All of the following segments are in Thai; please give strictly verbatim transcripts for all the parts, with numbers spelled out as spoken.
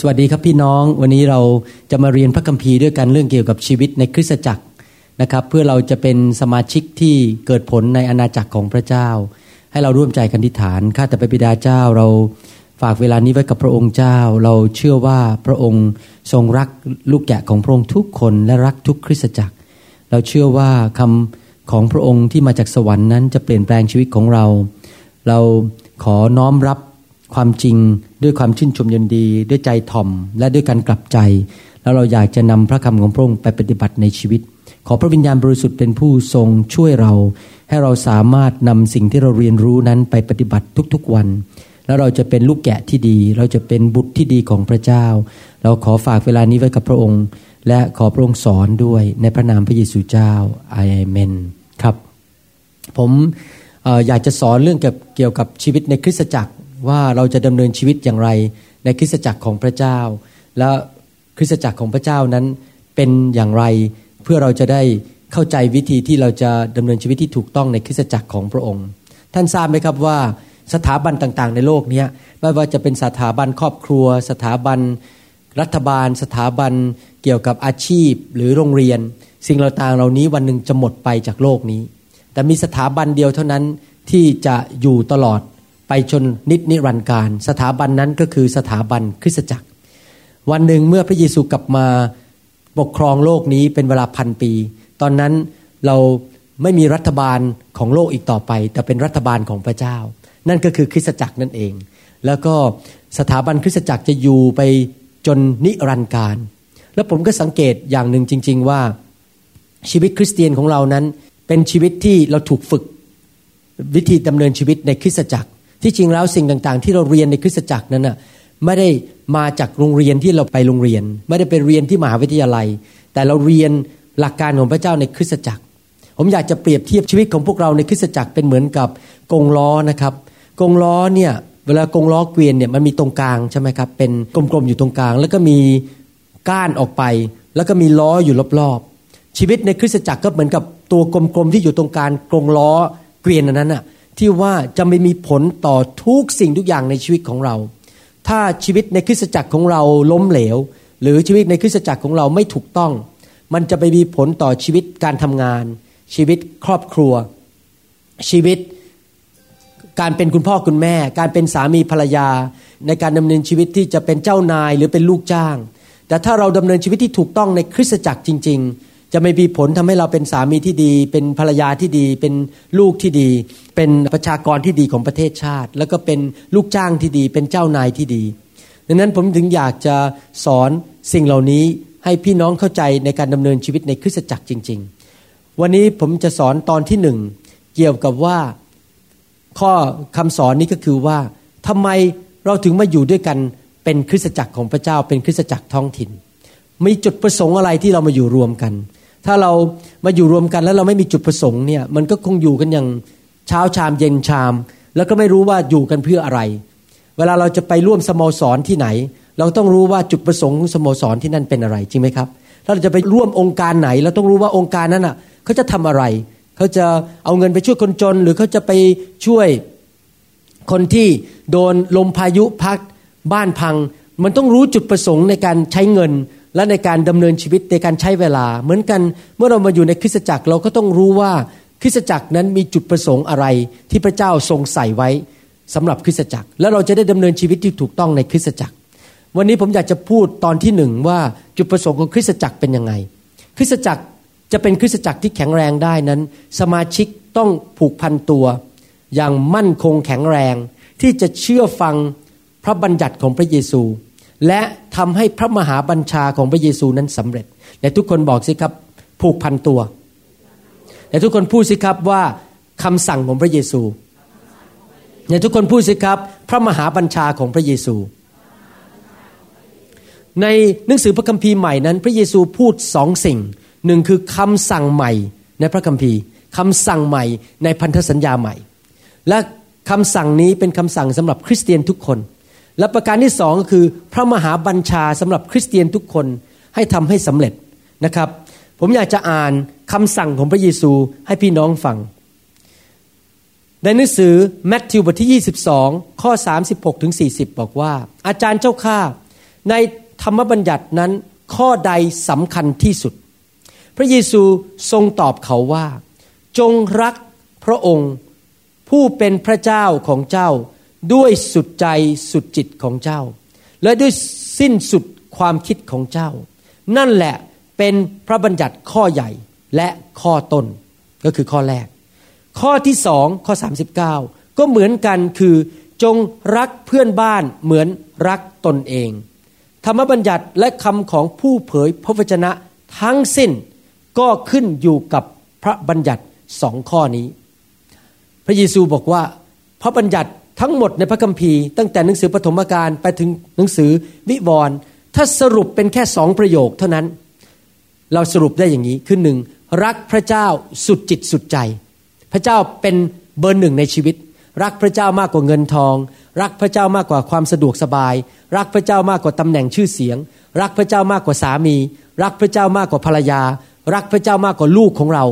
สวัสดีครับพี่น้องวันนี้เราจะมาเรียนพระคัมภีร์ด้วยกันเรื่องเกี่ยวกับชีวิตในคริสตจักรนะครับเพื่อเราจะเป็นสมาชิกที่เกิดผลในอาณาจักรของพระเจ้าให้เราร่วมใจกันอธิษฐานข้าแต่พระบิดาเจ้าเราฝากเวลานี้ไว้กับพระองค์เจ้าเราเชื่อว่าพระองค์ทรงรักลูกแกะของพระองค์ทุกคนและรักทุกคริสตจักรเราเชื่อว่าคำของพระองค์ที่มาจากสวรรค์นั้นจะเปลี่ยนแปลงชีวิตของเราเราขอน้อมรับความจริงด้วยความชื่นชมยินดีด้วยใจถ่อมและด้วยการกลับใจแล้วเราอยากจะนำพระคำของพระองค์ไปปฏิบัติในชีวิตขอพระวิญญาณบริสุทธิ์เป็นผู้ทรงช่วยเราให้เราสามารถนำสิ่งที่เราเรียนรู้นั้นไปปฏิบัติทุกๆวันแล้วเราจะเป็นลูกแกะที่ดีเราจะเป็นบุตรที่ดีของพระเจ้าเราขอฝากเวลานี้ไว้กับพระองค์และขอพระองค์สอนด้วยในพระนามพระเยซูเจ้าอาเมนครับผมเอ่ออยากจะสอนเรื่องเกี่ยวกับชีวิตในคริสตจักรว่าเราจะดำเนินชีวิตอย่างไรในคริสตจักรของพระเจ้าและคริสตจักรของพระเจ้านั้นเป็นอย่างไรเพื่อเราจะได้เข้าใจวิธีที่เราจะดำเนินชีวิตที่ถูกต้องในคริสตจักรของพระองค์ท่านทราบไหมครับว่าสถาบันต่างๆในโลกนี้ไม่ว่าจะเป็นสถาบันครอบครัวสถาบันรัฐบาลสถาบันเกี่ยวกับอาชีพหรือโรงเรียนสิ่งต่างๆเหล่านี้วันหนึ่งจะหมดไปจากโลกนี้แต่มีสถาบันเดียวเท่านั้นที่จะอยู่ตลอดไปจนนิจนิรันดร์การสถาบันนั้นก็คือสถาบันคริสตจักรวันหนึ่งเมื่อพระเยซูกลับมาปกครองโลกนี้เป็นเวลาพันปีตอนนั้นเราไม่มีรัฐบาลของโลกอีกต่อไปแต่เป็นรัฐบาลของพระเจ้านั่นก็คือคริสตจักรนั่นเองแล้วก็สถาบันคริสตจักรจะอยู่ไปจนนิรันดร์การแล้วผมก็สังเกตอย่างหนึ่งจริงๆว่าชีวิตคริสเตียนของเรานั้นเป็นชีวิตที่เราถูกฝึกวิธีดำเนินชีวิตในคริสตจักรที่จริงแล้วสิ่งต่างๆที่เราเรียนในคริสตจักรนั้นน่ะไม่ได้มาจากโรงเรียนที่เราไปโรงเรียนไม่ได้ไปเรียนที่มหาวิทยาลัยแต่เราเรียนหลักการของพระเจ้าในคริสตจักรผมอยากจะเปรียบเทียบชีวิตของพวกเราในคริสตจักรเป็นเหมือนกับกงล้อนะครับกงล้อเนี่ยเวลากงล้อเกวียนเนี่ยมันมีตรงกลางใช่ไหมครับเป็นกลมๆอยู่ตรงกลางแล้วก็มีก้านออกไปแล้วก็มีล้ออยู่รอบๆชีวิตในคริสตจักรก็เหมือนกับตัวกลมๆที่อยู่ตรงกลางกงล้อเกวียนนั้นน่ะที่ว่าจะไม่มีผลต่อทุกสิ่งทุกอย่างในชีวิตของเราถ้าชีวิตในคริสตจักรของเราล้มเหลวหรือชีวิตในคริสตจักรของเราไม่ถูกต้องมันจะไปมีผลต่อชีวิตการทำงานชีวิตครอบครัวชีวิตการเป็นคุณพ่อคุณแม่การเป็นสามีภรรยาในการดำเนินชีวิตที่จะเป็นเจ้านายหรือเป็นลูกจ้างแต่ถ้าเราดำเนินชีวิตที่ถูกต้องในคริสตจักรจริงๆจะไม่มีผลทำให้เราเป็นสามีที่ดีเป็นภรรยาที่ดีเป็นลูกที่ดีเป็นประชากรที่ดีของประเทศชาติแล้วก็เป็นลูกจ้างที่ดีเป็นเจ้านายที่ดีดังนั้นผมถึงอยากจะสอนสิ่งเหล่านี้ให้พี่น้องเข้าใจในการดำเนินชีวิตในคริสตจักรจริงๆวันนี้ผมจะสอนตอนที่หนึ่งเกี่ยวกับว่าข้อคำสอนนี้ก็คือว่าทำไมเราถึงมาอยู่ด้วยกันเป็นคริสตจักรของพระเจ้าเป็นคริสตจักรท้องถิ่นมีจุดประสงค์อะไรที่เรามาอยู่รวมกันถ้าเรามาอยู่รวมกันแล้วเราไม่มีจุดประสงค์เนี่ยมันก็คงอยู่กันอย่างเช้าชามเย็นชามแล้วก็ไม่รู้ว่าอยู่กันเพื่ออะไรเวลาเราจะไปร่วมสโมสรที่ไหนเราต้องรู้ว่าจุดประสงค์ของสโมสรที่นั่นเป็นอะไรจริงไหมครับถ้าเราจะไปร่วมองค์การไหนเราต้องรู้ว่าองค์การนั้นอ่ะเขาจะทำอะไรเขาจะเอาเงินไปช่วยคนจนหรือเขาจะไปช่วยคนที่โดนลมพายุพัดบ้านพังมันต้องรู้จุดประสงค์ในการใช้เงินและในการดำเนินชีวิตในการใช้เวลาเหมือนกันเมื่อเรามาอยู่ในคริสตจักรเราก็ต้องรู้ว่าคริสตจักรนั้นมีจุดประสงค์อะไรที่พระเจ้าทรงใส่ไว้สำหรับคริสตจักรและเราจะได้ดำเนินชีวิตที่ถูกต้องในคริสตจักรวันนี้ผมอยากจะพูดตอนที่หนึ่งว่าจุดประสงค์ของคริสตจักรเป็นยังไงคริสตจักรจะเป็นคริสตจักรที่แข็งแรงได้นั้นสมาชิกต้องผูกพันตัวอย่างมั่นคงแข็งแรงที่จะเชื่อฟังพระบัญญัติของพระเยซูและทำให้พระมหาบัญชาของพระเยซูนั้นสำเร็จแต่ทุกคนบอกสิครับผูกพันตัวแต่ทุกคนพูดสิครับว่าคำสั่งของพระเยซูแต่ทุกคนพูดสิครับพระมหาบัญชาของพระเยซู ในหนังสือพระคัมภีร์ใหม่นั้นพระเยซูพูดสองสิ่งหนึ่งคือคำสั่งใหม่ในพระคัมภีร์คำสั่งใหม่ในพันธสัญญาใหม่และคำสั่งนี้เป็นคำสั่งสำหรับคริสเตียนทุกคนและประการที่สองคือพระมหาบัญชาสำหรับคริสเตียนทุกคนให้ทำให้สำเร็จนะครับผมอยากจะอ่านคำสั่งของพระเยซูให้พี่น้องฟังในหนังสือมัทธิวบทที่ยี่สิบสองข้อสามสิบหกถึงสี่สิบบอกว่าอาจารย์เจ้าข้าในธรรมบัญญัตินั้นข้อใดสำคัญที่สุดพระเยซูทรงตอบเขาว่าจงรักพระองค์ผู้เป็นพระเจ้าของเจ้าด้วยสุดใจสุดจิตของเจ้าและด้วยสิ้นสุดความคิดของเจ้านั่นแหละเป็นพระบัญญัติข้อใหญ่และข้อต้นก็คือข้อแรกข้อที่สองข้อสามสิบเก้าก็เหมือนกันคือจงรักเพื่อนบ้านเหมือนรักตนเองธรรมบัญญัติและคำของผู้เผยพระวจนะทั้งสิ้นก็ขึ้นอยู่กับพระบัญญัติสองข้อนี้พระเยซูบอกว่าพระบัญญัติทั้งหมดในพระคัมภีร์ตั้งแต่หนังสือปฐมกาลไปถึงหนังสือวิวรณ์ถ้าสรุปเป็นแค่สองประโยคเท่านั้นเราสรุปได้อย่างนี้คือหนึ่งรักพระเจ้าสุดจิตสุดใจพระเจ้าเป็นเบอร์หนึ่งในชีวิตรักพระเจ้ามากกว่าเงินทองรักพระเจ้ามากกว่าความสะดวกสบายรักพระเจ้ามากกว่าตำแหน่งชื่อเสียงรักพระเจ้ามากกว่าสามีรักพระเจ้ามากกว่าภรรยารักพระเจ้ามากกว่าลูกของเรา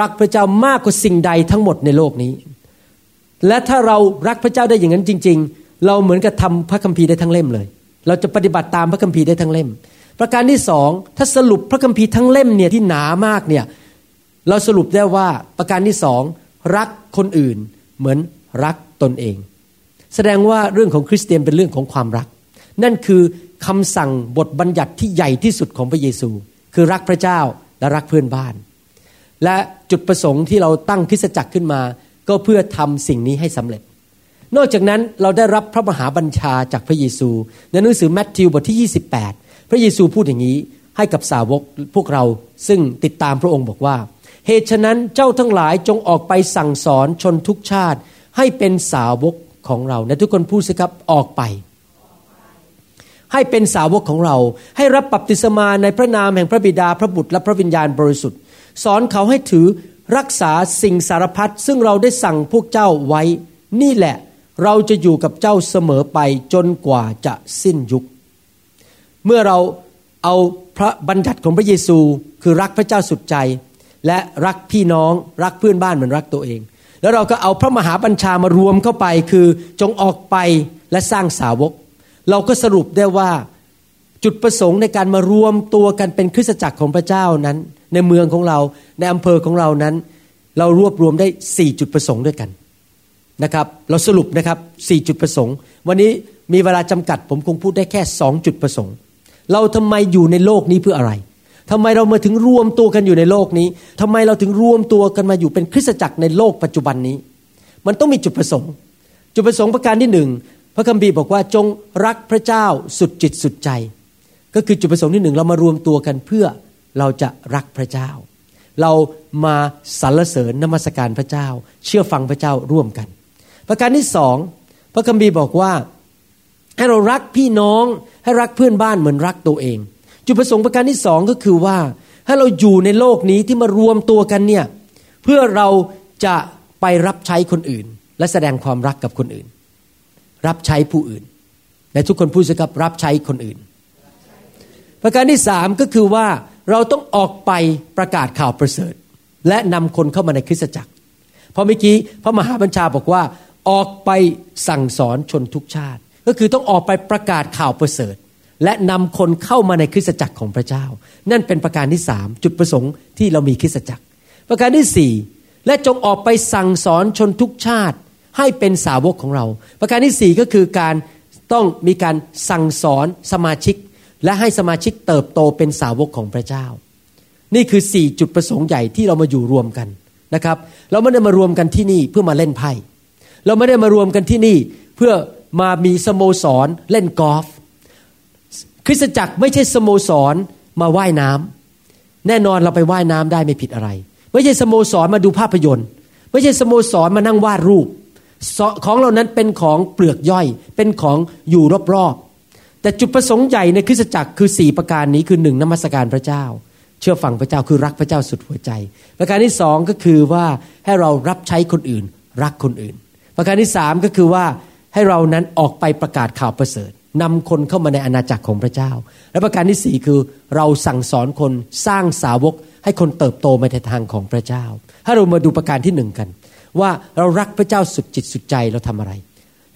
รักพระเจ้ามากกว่าสิ่งใดทั้งหมดในโลกนี้และถ้าเรารักพระเจ้าได้อย่างนั้นจริงๆเราเหมือนกับทำพระคัมภีร์ได้ทั้งเล่มเลยเราจะปฏิบัติตามพระคัมภีร์ได้ทั้งเล่มประการที่สองถ้าสรุปพระคัมภีร์ทั้งเล่มเนี่ยที่หนามากเนี่ยเราสรุปได้ว่าประการที่สองรักคนอื่นเหมือนรักตนเองแสดงว่าเรื่องของคริสเตียนเป็นเรื่องของความรักนั่นคือคำสั่งบทบัญญัติที่ใหญ่ที่สุดของพระเยซูคือรักพระเจ้าและรักเพื่อนบ้านและจุดประสงค์ที่เราตั้งคริสตจักรขึ้นมาก็เพื่อทำสิ่งนี้ให้สำเร็จนอกจากนั้นเราได้รับพระมหาบัญชาจากพระเยซูในหนังสือมัทธิวบทที่ยี่สิบแปดพระเยซูพูดอย่างนี้ให้กับสาวกพวกเราซึ่งติดตามพระองค์บอกว่าเหตุฉะนั้นเจ้าทั้งหลายจงออกไปสั่งสอนชนทุกชาติให้เป็นสาวกของเรานะทุกคนพูดสิครับออกไปให้เป็นสาวกของเราให้รับบัพติศมาในพระนามแห่งพระบิดาพระบุตรและพระวิญญาณบริสุทธิ์สอนเขาให้ถือรักษาสิ่งสารพัดซึ่งเราได้สั่งพวกเจ้าไว้นี่แหละเราจะอยู่กับเจ้าเสมอไปจนกว่าจะสิ้นยุคเมื่อเราเอาพระบัญญัติของพระเยซูคือรักพระเจ้าสุดใจและรักพี่น้องรักเพื่อนบ้านเหมือนรักตัวเองแล้วเราก็เอาพระมหาบัญชามารวมเข้าไปคือจงออกไปและสร้างสาวกเราก็สรุปได้ว่าจุดประสงค์ในการมารวมตัวกันเป็นคริสตจักรของพระเจ้านั้นในเมืองของเราในอำเภอของเรานั้นเรารวบรวมได้สี่จุดประสงค์ด้วยกันนะครับเราสรุปนะครับสี่จุดประสงค์วันนี้มีเวลาจำกัดผมคงพูดได้แค่สองจุดประสงค์เราทำไมอยู่ในโลกนี้เพื่ออะไรทำไมเรามาถึงรวมตัวกันอยู่ในโลกนี้ทำไมเราถึงรวมตัวกันมาอยู่เป็นคริสตจักรในโลกปัจจุบันนี้มันต้องมีจุดประสงค์จุดประสงค์ประการที่หนึ่งพระคัมภีร์บอกว่าจงรักพระเจ้าสุดจิตสุดใจก็คือจุดประสงค์ที่หนึ่งเรามารวมตัวกันเพื่อเราจะรักพระเจ้าเรามาสรรเสริญนมัสการพระเจ้าเชื่อฟังพระเจ้าร่วมกันประการที่สองพระคัมภีร์บอกว่าให้เรารักพี่น้องให้รักเพื่อนบ้านเหมือนรักตัวเองจุดประสงค์ประการที่สองก็คือว่าให้เราอยู่ในโลกนี้ที่มารวมตัวกันเนี่ยเพื่อเราจะไปรับใช้คนอื่นและแสดงความรักกับคนอื่นรับใช้ผู้อื่นและทุกคนพูดสิครับรับใช้คนอื่นประการที่สามก็คือว่าเราต้องออกไปประกาศข่าวประเสริฐและนำคนเข้ามาในคริสตจักรเพราะเมื่อกี้พระมหาบัญชาบอกว่าออกไปสั่งสอนชนทุกชาติก็คือต้องออกไปประกาศข่าวประเสริฐและนำคนเข้ามาในคริสตจักรของพระเจ้านั่นเป็นประการที่สามจุดประสงค์ที่เรามีคริสตจักรประการที่สี่และจงออกไปสั่งสอนชนทุกชาติให้เป็นสาวกของเราประการที่สี่ก็คือการต้องมีการสั่งสอนสมาชิกและให้สมาชิกเติบโตเป็นสาวกของพระเจ้านี่คือสี่จุดประสงค์ใหญ่ที่เรามาอยู่รวมกันนะครับเราไม่ได้มารวมกันที่นี่เพื่อมาเล่นไพ่เราไม่ได้มารวมกันที่นี่เพื่อมามีสโมสรเล่นกอล์ฟคริสตจักรไม่ใช่สโมสรมาว่ายน้ำแน่นอนเราไปว่ายน้ำได้ไม่ผิดอะไรไม่ใช่สโมสรมาดูภาพยนตร์ไม่ใช่สโมสรมานั่งวาดรูปของเหล่านั้นเป็นของเปลือกย่อยเป็นของอยู่รอบ แต่จุดประสงค์ใหญ่ในคริสตจักรคือสี่ประการนี้คือหนึ่งนมัสการพระเจ้าเชื่อฟังพระเจ้าคือรักพระเจ้าสุดหัวใจประการที่สองก็คือว่าให้เรารับใช้คนอื่นรักคนอื่นประการที่สามก็คือว่าให้เรานั้นออกไปประกาศข่าวประเสริฐนำคนเข้ามาในอาณาจักรของพระเจ้าและประการที่สี่คือเราสั่งสอนคนสร้างสาวกให้คนเติบโตไปในทางของพระเจ้าให้เรามาดูประการที่หนึ่งกันว่าเรารักพระเจ้าสุดจิตสุดใจเราทำอะไร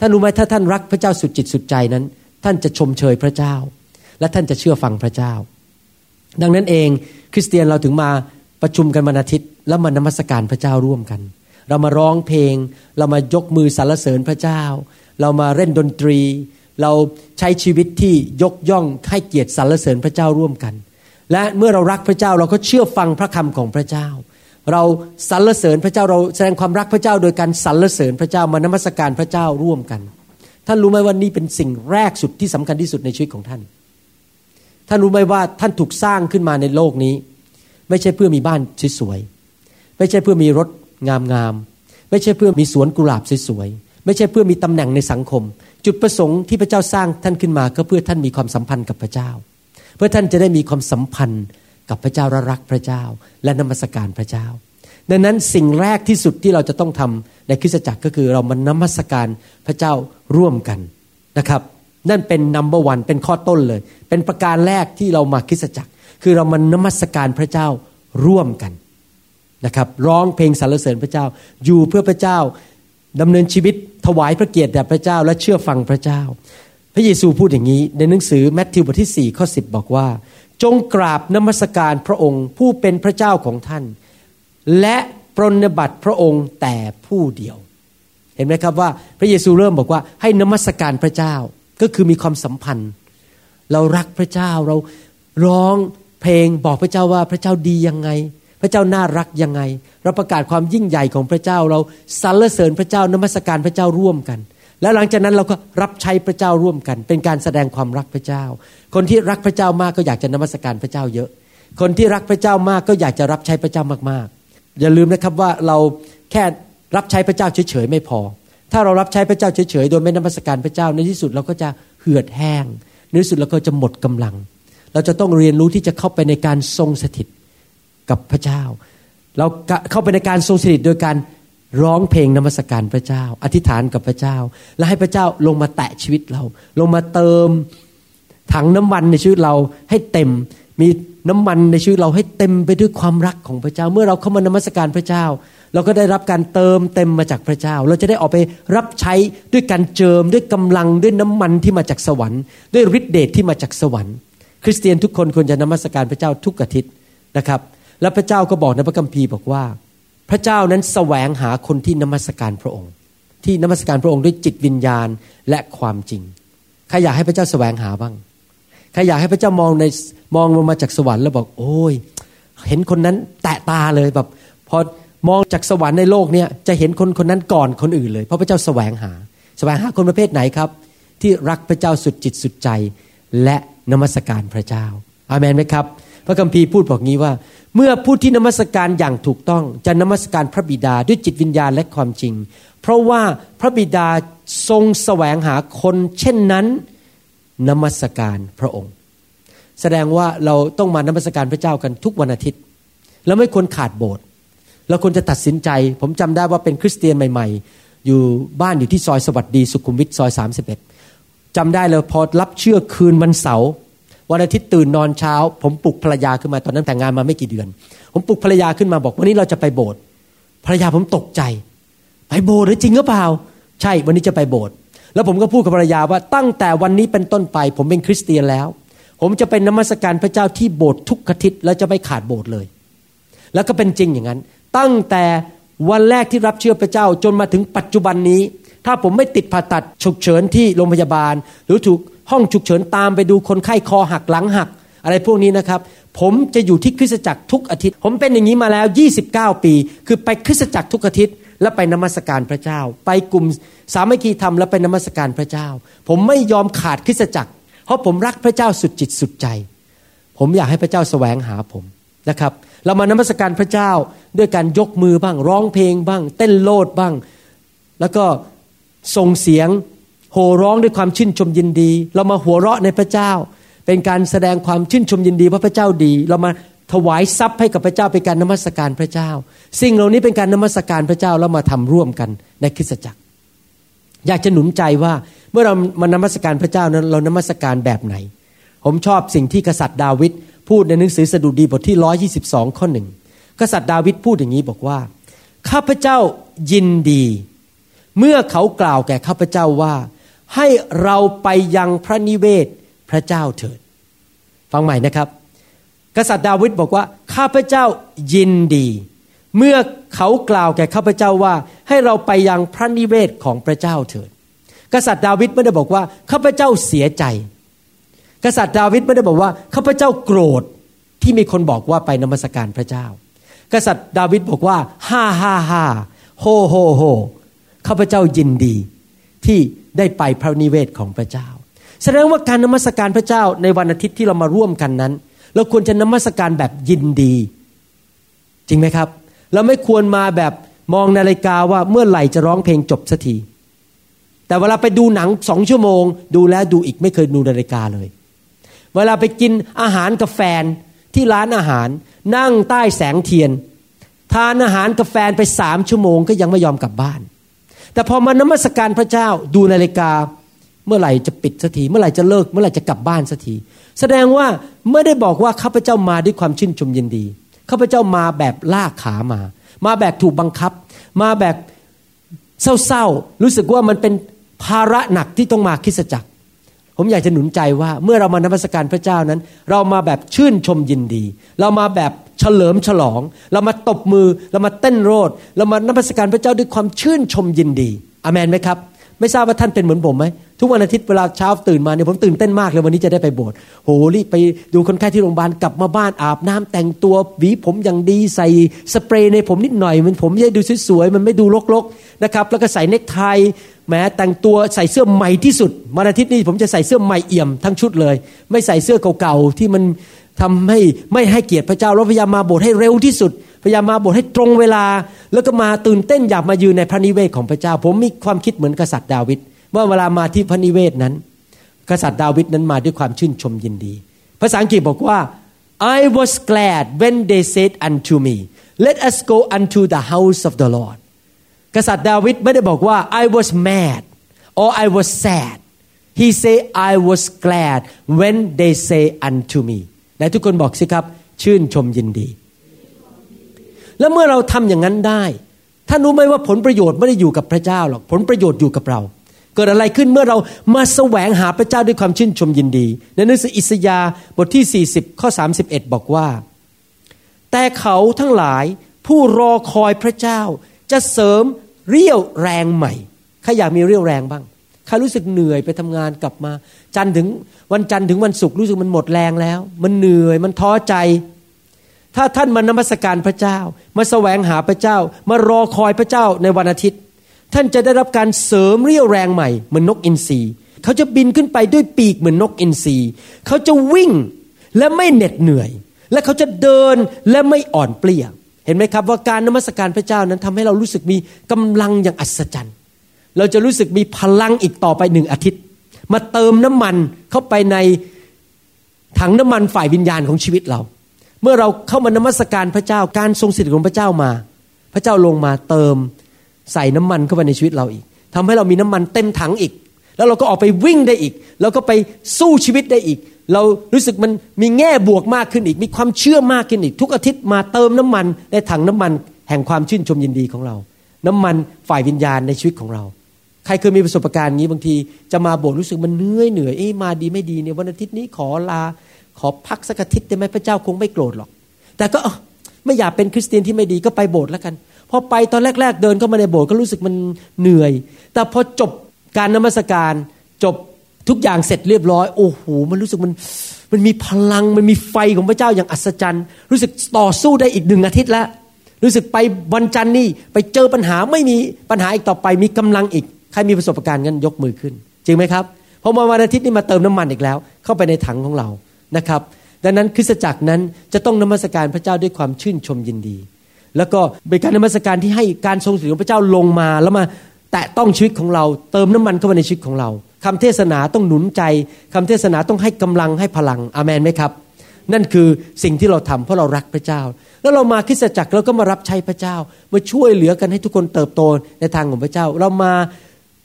ท่านรู้ไหมถ้าท่านรักพระเจ้าสุดจิตสุดใจนั้นท่านจะชมเชยพระเจ้าและท่านจะเชื่อฟังพระเจ้าดังนั้นเองคริสเตียนเราถึงมาประชุมกันวันอาทิตย์แล้วมานมัสการพระเจ้าร่วมกันเรามาร้องเพลงเรามายกมือสรรเสริญพระเจ้าเรามาเล่นดนตรีเราใช้ชีวิตที่ยกย่องให้เกียรติสรรเสริญพระเจ้าร่วมกันและเมื่อเรารักพระเจ้าเราก็เชื่อฟังพระคำของพระเจ้าเราสรรเสริญพระเจ้าเราแสดงความรักพระเจ้าโดยการสรรเสริญพระเจ้ามานมัสการพระเจ้าร่วมกันท่านรู้ไหมว่านี่เป็นสิ่งแรกสุดที่สำคัญที่สุดในชีวิตของท่านท่านรู้ไหมว่าท่านถูกสร้างขึ้นมาในโลกนี้ไม่ใช่เพื่อมีบ้านสวยๆไม่ใช่เพื่อมีรถงามๆไม่ใช่เพื่อมีสวนกุหลาบสวยๆไม่ใช่เพื่อมีตำแหน่งในสังคมจุดประสงค์ที่พระเจ้าสร้างท่านขึ้นมาก็เพื่อท่านมีความสัมพันธ์กับพระเจ้าเพื่อท่านจะได้มีความสัมพันธ์กับพระเจ้ารักพระเจ้าและนมัสการพระเจ้าดังนั้นสิ่งแรกที่สุดที่เราจะต้องทำในคริสตจักรก็คือเรามานมัสการพระเจ้าร่วมกันนะครับนั่นเป็น number one เป็นข้อต้นเลยเป็นประการแรกที่เรามาคริสตจักรคือเรามานมัสการพระเจ้าร่วมกันนะครับร้องเพลงสรรเสริญพระเจ้าอยู่เพื่อพระเจ้าดำเนินชีวิตถวายพระเกียรติแด่พระเจ้าและเชื่อฟังพระเจ้าพระเยซูพูดอย่างนี้ในหนังสือมัทธิวบทที่สี่ข้อสิบบอกว่าจงกราบนมัสการพระองค์ผู้เป็นพระเจ้าของท่านและปรนนิบัติพระองค์แต่ผู้เดียวเห็นไหมครับว่าพระเยซูเริ่มบอกว่าให้นมัสการพระเจ้าก็คือมีความสัมพันธ์เรารักพระเจ้าเราร้องเพลงบอกพระเจ้าว่าพระเจ้าดียังไงพระเจ้าน่ารักยังไงเราประกาศความยิ่งใหญ่ของพระเจ้าเราสรรเสริญพระเจ้านมัสการพระเจ้าร่วมกันแล้วหลังจากนั้นเราก็รับใช้พระเจ้าร่วมกันเป็นการแสดงความรักพระเจ้าคนที่รักพระเจ้ามากก็อยากจะนมัสการพระเจ้าเยอะคนที่รักพระเจ้ามากก็อยากจะรับใช้พระเจ้ามากๆอย่าลืมนะครับว่าเราแค่รับใช้พระเจ้าเฉยๆไม่พอถ้าเรารับใช้พระเจ้าเฉยๆโดยไม่นมัสการพระเจ้าในที่สุดเราก็จะเหือดแห้งในที่สุดเราก็จะหมดกำลังเราจะต้องเรียนรู้ที่จะเข้าไปในการทรงสถิตกับพระเจ้าเราเข้าไปในการทรงสถิตโดยการร้องเพลงนมัสการพระเจ้าอธิษฐานกับพระเจ้าและให้พระเจ้าลงมาแตะชีวิตเราลงมาเติมถังน้ำมันในชีวิตเราให้เต็มมีน้ำมันในชีวิตเราให้เต็มไปด้วยความรักของพระเจ้าเมื่อเราเข้ามานมัสการพระเจ้าเราก็ได้รับการเติมเต็มมาจากพระเจ้าเราจะได้ออกไปรับใช้ด้วยการเจิมด้วยกำลังด้วยน้ำมันที่มาจากสวรรค์ด้วยฤทธิ์เดชที่มาจากสวรรค์คริสเตียนทุกคนควรจะนมัสการพระเจ้าทุกอาทิตย์นะครับและพระเจ้าก็บอกในพระคัมภีร์บอกว่าพระเจ้านั้นแสวงหาคนที่นมัสการพระองค์ที่นมัสการพระองค์ด้วยจิตวิญญาณและความจริงใครอยากให้พระเจ้าแสวงหาบ้างใครอยากให้พระเจ้ามองในมองลงมาจากสวรรค์แล้วบอกโอ้ยเห็นคนนั้นแตะตาเลยแบบพอมองจากสวรรค์ในโลกเนี่ยจะเห็นคนคนนั้นก่อนคนอื่นเลยเพราะพระเจ้าแสวงหาแสวงหาคนประเภทไหนครับที่รักพระเจ้าสุดจิตสุดใจและนมัสการพระเจ้าอาเมนไหมครับพระคัมภีร์พูดบอกงี้ว่าเมื่อผู้ที่นมัสการอย่างถูกต้องจะนมัสการพระบิดาด้วยจิตวิญญาณและความจริงเพราะว่าพระบิดาทรงแสวงหาคนเช่นนั้นนมัสการพระองค์แสดงว่าเราต้องมานมัสการพระเจ้ากันทุกวันอาทิตย์เราไม่ควรขาดโบสถ์เราควรจะตัดสินใจผมจำได้ว่าเป็นคริสเตียนใหม่ๆอยู่บ้านอยู่ที่ซอยสวัสดีสุขุมวิทซอยสามสิบเอ็ดจำได้เลยพอรับเชื่อคืนวันเสาร์วันอาทิตย์ตื่นนอนเช้าผมปลุกภรรยาขึ้นมาตอนนั้นแต่งงานมาไม่กี่เดือนผมปลุกภรรยาขึ้นมาบอกวันนี้เราจะไปโบสถ์ภรรยาผมตกใจไปโบสถ์หรือจริงหรือเปล่าใช่วันนี้จะไปโบสถ์แล้วผมก็พูดกับภรรยาว่าตั้งแต่วันนี้เป็นต้นไปผมเป็นคริสเตียนแล้วผมจะเป็นนมัสการพระเจ้าที่โบสถ์ทุกอาทิตย์และจะไม่ขาดโบสถ์เลยแล้วก็เป็นจริงอย่างนั้นตั้งแต่วันแรกที่รับเชื่อพระเจ้าจนมาถึงปัจจุบันนี้ถ้าผมไม่ติดผ่าตัดฉุกเฉินที่โรงพยาบาลหรือถูกห้องฉุกเฉินตามไปดูคนไข้คอหักหลังหักอะไรพวกนี้นะครับผมจะอยู่ที่คริสตจักรทุกอาทิตย์ผมเป็นอย่างนี้มาแล้วยี่สิบเก้าปีคือไปคริสตจักรทุกอาทิตย์และไปนมัสการพระเจ้าไปกลุ่มสามัคคีธรรมและไปนมัสการพระเจ้าผมไม่ยอมขาดคริสตจักรเพราะผมรักพระเจ้าสุดจิตสุดใจผมอยากให้พระเจ้าแสวงหาผมนะครับเรามานมัสการพระเจ้าด้วยการยกมือบ้างร้องเพลงบ้างเต้นโลดบ้างแล้วก็ส่งเสียงโ โห่ร้องด้วยความชื่นชมยินดีเรามาหัวเราะในพระเจ้าเป็นการแสดงความชื่นชมยินดีว่าพระเจ้าดีเรามาถวายทรัพย์ให้กับพระเจ้าเป็นการนมัสการพระเจ้าสิ่งเหล่านี้เป็นการนมัสการพระเจ้าแล้วมาทำร่วมกันในคริสตจักรอยากจะหนุนใจว่าเมื่อเรามานมัสการพระเจ้านั้นเรานมัสการแบบไหนผมชอบสิ่งที่กษัตริย์ดาวิดพูดในหนังสือสดุดีบทที่หนึ่งร้อยยี่สิบสองข้อหนึ่งกษัตริย์ดาวิดพูดอย่างนี้บอกว่าข้าพเจ้ายินดีเมื่อเขากล่าวแก่ข้าพเจ้าว่าให้เราไปยังพระนิเวศพระเจ้าเถิดฟังใหม่นะครับกษัตริย์ดาวิดบอกว่าข้าพเจ้ายินดีเมื่อเขากล่าวแก่ข้าพเจ้าว่าให้เราไปยังพระนิเวศของพระเจ้าเถิดกษัตริย์ดาวิดไม่ได้บอกว่าข้าพเจ้าเสียใจกษัตริย์ดาวิดไม่ได้บอกว่าข้าพเจ้าโกรธที่มีคนบอกว่าไปนมัสการพระเจ้ากษัตริย์ดาวิดบอกว่าฮ่าฮ่าฮ่าโฮโฮโฮข้าพเจ้ายินดีที่ได้ไปพระนิเวศของพระเจ้าแสดงว่าการนมัสการพระเจ้าในวันอาทิตย์ที่เรามาร่วมกันนั้นเราควรจะนมัสการแบบยินดีจริงไหมครับเราไม่ควรมาแบบมองนาฬิกาว่าเมื่อไหร่จะร้องเพลงจบสักทีแต่เวลาไปดูหนังสองชั่วโมงดูแล้วดูอีกไม่เคยดูนาฬิกาเลยเวลาไปกินอาหารกับแฟนที่ร้านอาหารนั่งใต้แสงเทียนทานอาหารกับแฟนไปสามชั่วโมงก็ยังไม่ยอมกลับบ้านแต่พอมานมัสการพระเจ้าดูนาฬิกาเมื่อไหร่จะปิดสักทีเมื่อไหร่จะเลิกเมื่อไหร่จะกลับบ้านสักทีแสดงว่าไม่ได้บอกว่าข้าพเจ้ามาด้วยความชื่นชมยินดีข้าพเจ้ามาแบบลากขามามาแบบถูกบังคับมาแบบเศร้าๆรู้สึกว่ามันเป็นภาระหนักที่ต้องมาคริสตจักรผมอยากจะหนุนใจว่าเมื่อเรามานมัสการพระเจ้านั้นเรามาแบบชื่นชมยินดีเรามาแบบเฉลิมฉลองเรามาตบมือเรามาเต้นโรดเรามานมัสการพระเจ้าด้วยความชื่นชมยินดีอาเมนไหมครับไม่ทราบว่าท่านเป็นเหมือนผมไหมทุกวันอาทิตย์เวลาเช้าตื่นมาเนี่ยผมตื่นเต้นมากเลยวันนี้จะได้ไปโบสถ์โหรีบไปดูคนไข้ที่โรงพยาบาลกลับมาบ้านอาบน้ำแต่งตัวหวีผมอย่างดีใส่สเปรย์ในผมนิดหน่อยมันผมจะดูสวยๆมันไม่ดูรกๆนะครับแล้วก็ใส่เนคไทแม้แต่งตัวใส่เสื้อใหม่ที่สุดวันอาทิตย์นี้ผมจะใส่เสื้อใหม่เอี่ยมทั้งชุดเลยไม่ใส่เสื้อเก่าๆที่มันทำให้ไม่ให้เกียรติพระเจ้าเราพยายามมาโบสถ์ให้เร็วที่สุดพยายามมาโบสถ์ให้ตรงเวลาแล้วก็มาตื่นเต้นอยากมายืนในพระนิเวศของพระเจ้าผมมีความคิดเหมือนกษัตริย์ดาวิดว่าเวลามาที่พระนิเวศนั้นกษัตริย์ดาวิดนั้นมาด้วยความชื่นชมยินดีภาษาอังกฤษบอกว่า I was glad when they said unto me let us go unto the house of the Lord กษัตริย์ดาวิดไม่ได้บอกว่า I was mad or I was sad he said I was glad when they say unto me ไหนทุกคนบอกสิครับชื่นชมยินดีแล้วเมื่อเราทำอย่างนั้นได้ท่านรู้ไหมว่าผลประโยชน์ไม่ได้อยู่กับพระเจ้าหรอกผลประโยชน์อยู่กับเราเกิดอะไรขึ้นเมื่อเรามาแสวงหาพระเจ้าด้วยความชื่นชมยินดีในหนังสืออิสยาห์บทที่สี่สิบข้อสามสิบเอ็ดบอกว่าแต่เขาทั้งหลายผู้รอคอยพระเจ้าจะเสริมเรี่ยวแรงใหม่ใครอยากมีเรี่ยวแรงบ้างใครรู้สึกเหนื่อยไปทำงานกลับมาจันทร์ถึงวันจันทร์ถึงวันศุกร์รู้สึกมันหมดแรงแล้วมันเหนื่อยมันท้อใจถ้าท่านมานมัสการพระเจ้ามาแสวงหาพระเจ้ามารอคอยพระเจ้าในวันอาทิตย์ท่านจะได้รับการเสริมเรี่ยวแรงใหม่เหมือนนกอินทรีเขาจะบินขึ้นไปด้วยปีกเหมือนนกอินทรีเขาจะวิ่งและไม่เหน็ดเหนื่อยและเขาจะเดินและไม่อ่อนเปลี้ยเห็นไหมครับว่าการนมัสการพระเจ้านั้นทำให้เรารู้สึกมีกำลังอย่างอัศจรรย์เราจะรู้สึกมีพลังอีกต่อไปหนึ่งอาทิตย์มาเติมน้ำมันเข้าไปในถังน้ำมันฝ่ายวิญญาณของชีวิตเราเมื่อเราเข้ามานมัสการพระเจ้าการทรงสถิตของพระเจ้ามาพระเจ้าลงมาเติมใส่น้ำมันเข้าไปในชีวิตเราอีกทำให้เรามีน้ำมันเต็มถังอีกแล้วเราก็ออกไปวิ่งได้อีกเราก็ไปสู้ชีวิตได้อีกเรารู้สึกมันมีแง่บวกมากขึ้นอีกมีความเชื่อมากขึ้นอีกทุกอาทิตย์มาเติมน้ำมันในถังน้ำมันแห่งความชื่นชมยินดีของเราน้ำมันฝ่ายวิญญาณในชีวิตของเราใครเคยมีประสบการณ์นี้บางทีจะมาโบสถ์รู้สึกมันเหนื่อยเหนื่อยเอ๊ะมาดีไม่ดีเนี่ยวันอาทิตย์นี้ขอลาขอพักสักอาทิตย์ได้ไหมพระเจ้าคงไม่โกรธหรอกแต่ก็ไม่อยากเป็นคริสเตียนที่ไม่ดีก็ไปโบสถ์แล้วกันพอไปตอนแรกๆเดินเข้ามาในโบสถ์ก็รู้สึกมันเหนื่อยแต่พอจบการนมัสการจบทุกอย่างเสร็จเรียบร้อยโอ้โหมันรู้สึกมันมันมีพลังมันมีไฟของพระเจ้าอย่างอัศจรรย์รู้สึกต่อสู้ได้อีกหนึ่งอาทิตย์แล้วรู้สึกไปวันจันทร์นี่ไปเจอปัญหาไม่มีปัญหาอีกต่อไปมีกำลังอีกใครมีประสบการณ์งั้นยกมือขึ้นจริงไหมครับพอมาวันอาทิตย์นี่มาเติมน้ำมันอีกแล้วเข้าไปในถังของเรานะครับดังนั้นคริสตจักรนั้นจะต้องนมัสการพระเจ้าด้วยความชื่นชมยินดีแล้วก็เป็นการนมัสการที่ให้การทรงสถิตของพระเจ้าลงมาแล้วมาแตะต้องชีวิตของเราเติมน้ำมันเข้าไปในชีวิตของเรา คำเทศนาต้องหนุนใจคำเทศนาต้องให้กำลังให้พลังอาเมนไหมครับนั่นคือสิ่งที่เราทำเพราะเรารักพระเจ้าแล้วเรามาคริสตจักรเราก็มารับใช้พระเจ้ามาช่วยเหลือกันให้ทุกคนเติบโตในทางของพระเจ้าเรามา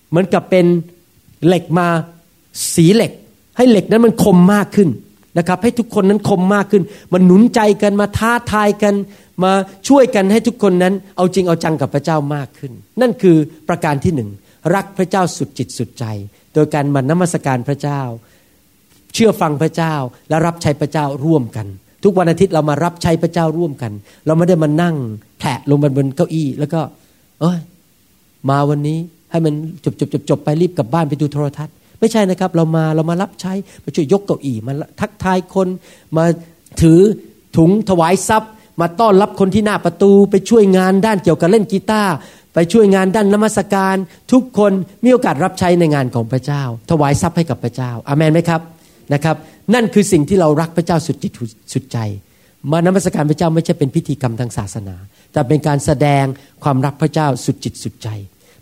เหมือนกับเป็นเหล็กมาสีเหล็กให้เหล็กนั้นมันคมมากขึ้นนะครับให้ทุกคนนั้นคมมากขึ้นมันหนุนใจกันมาท้าทายกันมาช่วยกันให้ทุกคนนั้นเอาจริงเอาจังกับพระเจ้ามากขึ้นนั่นคือประการที่หนึ่งรักพระเจ้าสุดจิตสุดใจโดยการมานมัสการพระเจ้าเชื่อฟังพระเจ้าและรับใช้พระเจ้าร่วมกันทุกวันอาทิตย์เรามารับใช้พระเจ้าร่วมกันเราไม่ได้มานั่งแผะลงบนเก้าอี้แล้วก็เอ้ยมาวันนี้ให้มันจบๆๆไปรีบกลับบ้านไปดูโทรทัศน์ไม่ใช่นะครับเรามาเรามารับใช้มาช่วยยกเก้าอี้มาทักทายคนมาถือถุงถวายทรัพย์มาต้อนรับคนที่หน้าประตูไปช่วยงานด้านเกี่ยวกับเล่นกีตาร์ไปช่วยงานด้านนมัสการทุกคนมีโอกาสรับใช้ในงานของพระเจ้าถวายทรัพย์ให้กับพระเจ้าอาเมนไหมครับนะครับนั่นคือสิ่งที่เรารักพระเจ้าสุดจิตสุดใจมานมัสการพระเจ้าไม่ใช่เป็นพิธีกรรมทางศาสนาแต่เป็นการแสดงความรักพระเจ้าสุดจิตสุดใจ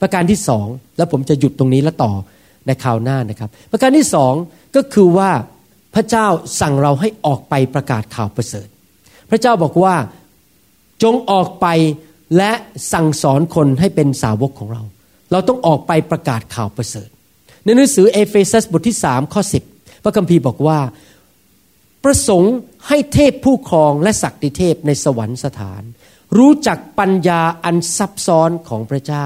ประการที่สองแล้วผมจะหยุดตรงนี้แล้วต่อในข่าวหน้านะครับประการที่สองก็คือว่าพระเจ้าสั่งเราให้ออกไปประกาศข่าวประเสริฐพระเจ้าบอกว่าจงออกไปและสั่งสอนคนให้เป็นสาวกของเราเราต้องออกไปประกาศข่าวประเสริฐในหนังสือเอเฟซัสบทที่สามข้อสิบพระคัมภีร์บอกว่าประสงค์ให้เทพผู้ครองและศักดิเทพในสวรรคสถานรู้จักปัญญาอันซับซ้อนของพระเจ้า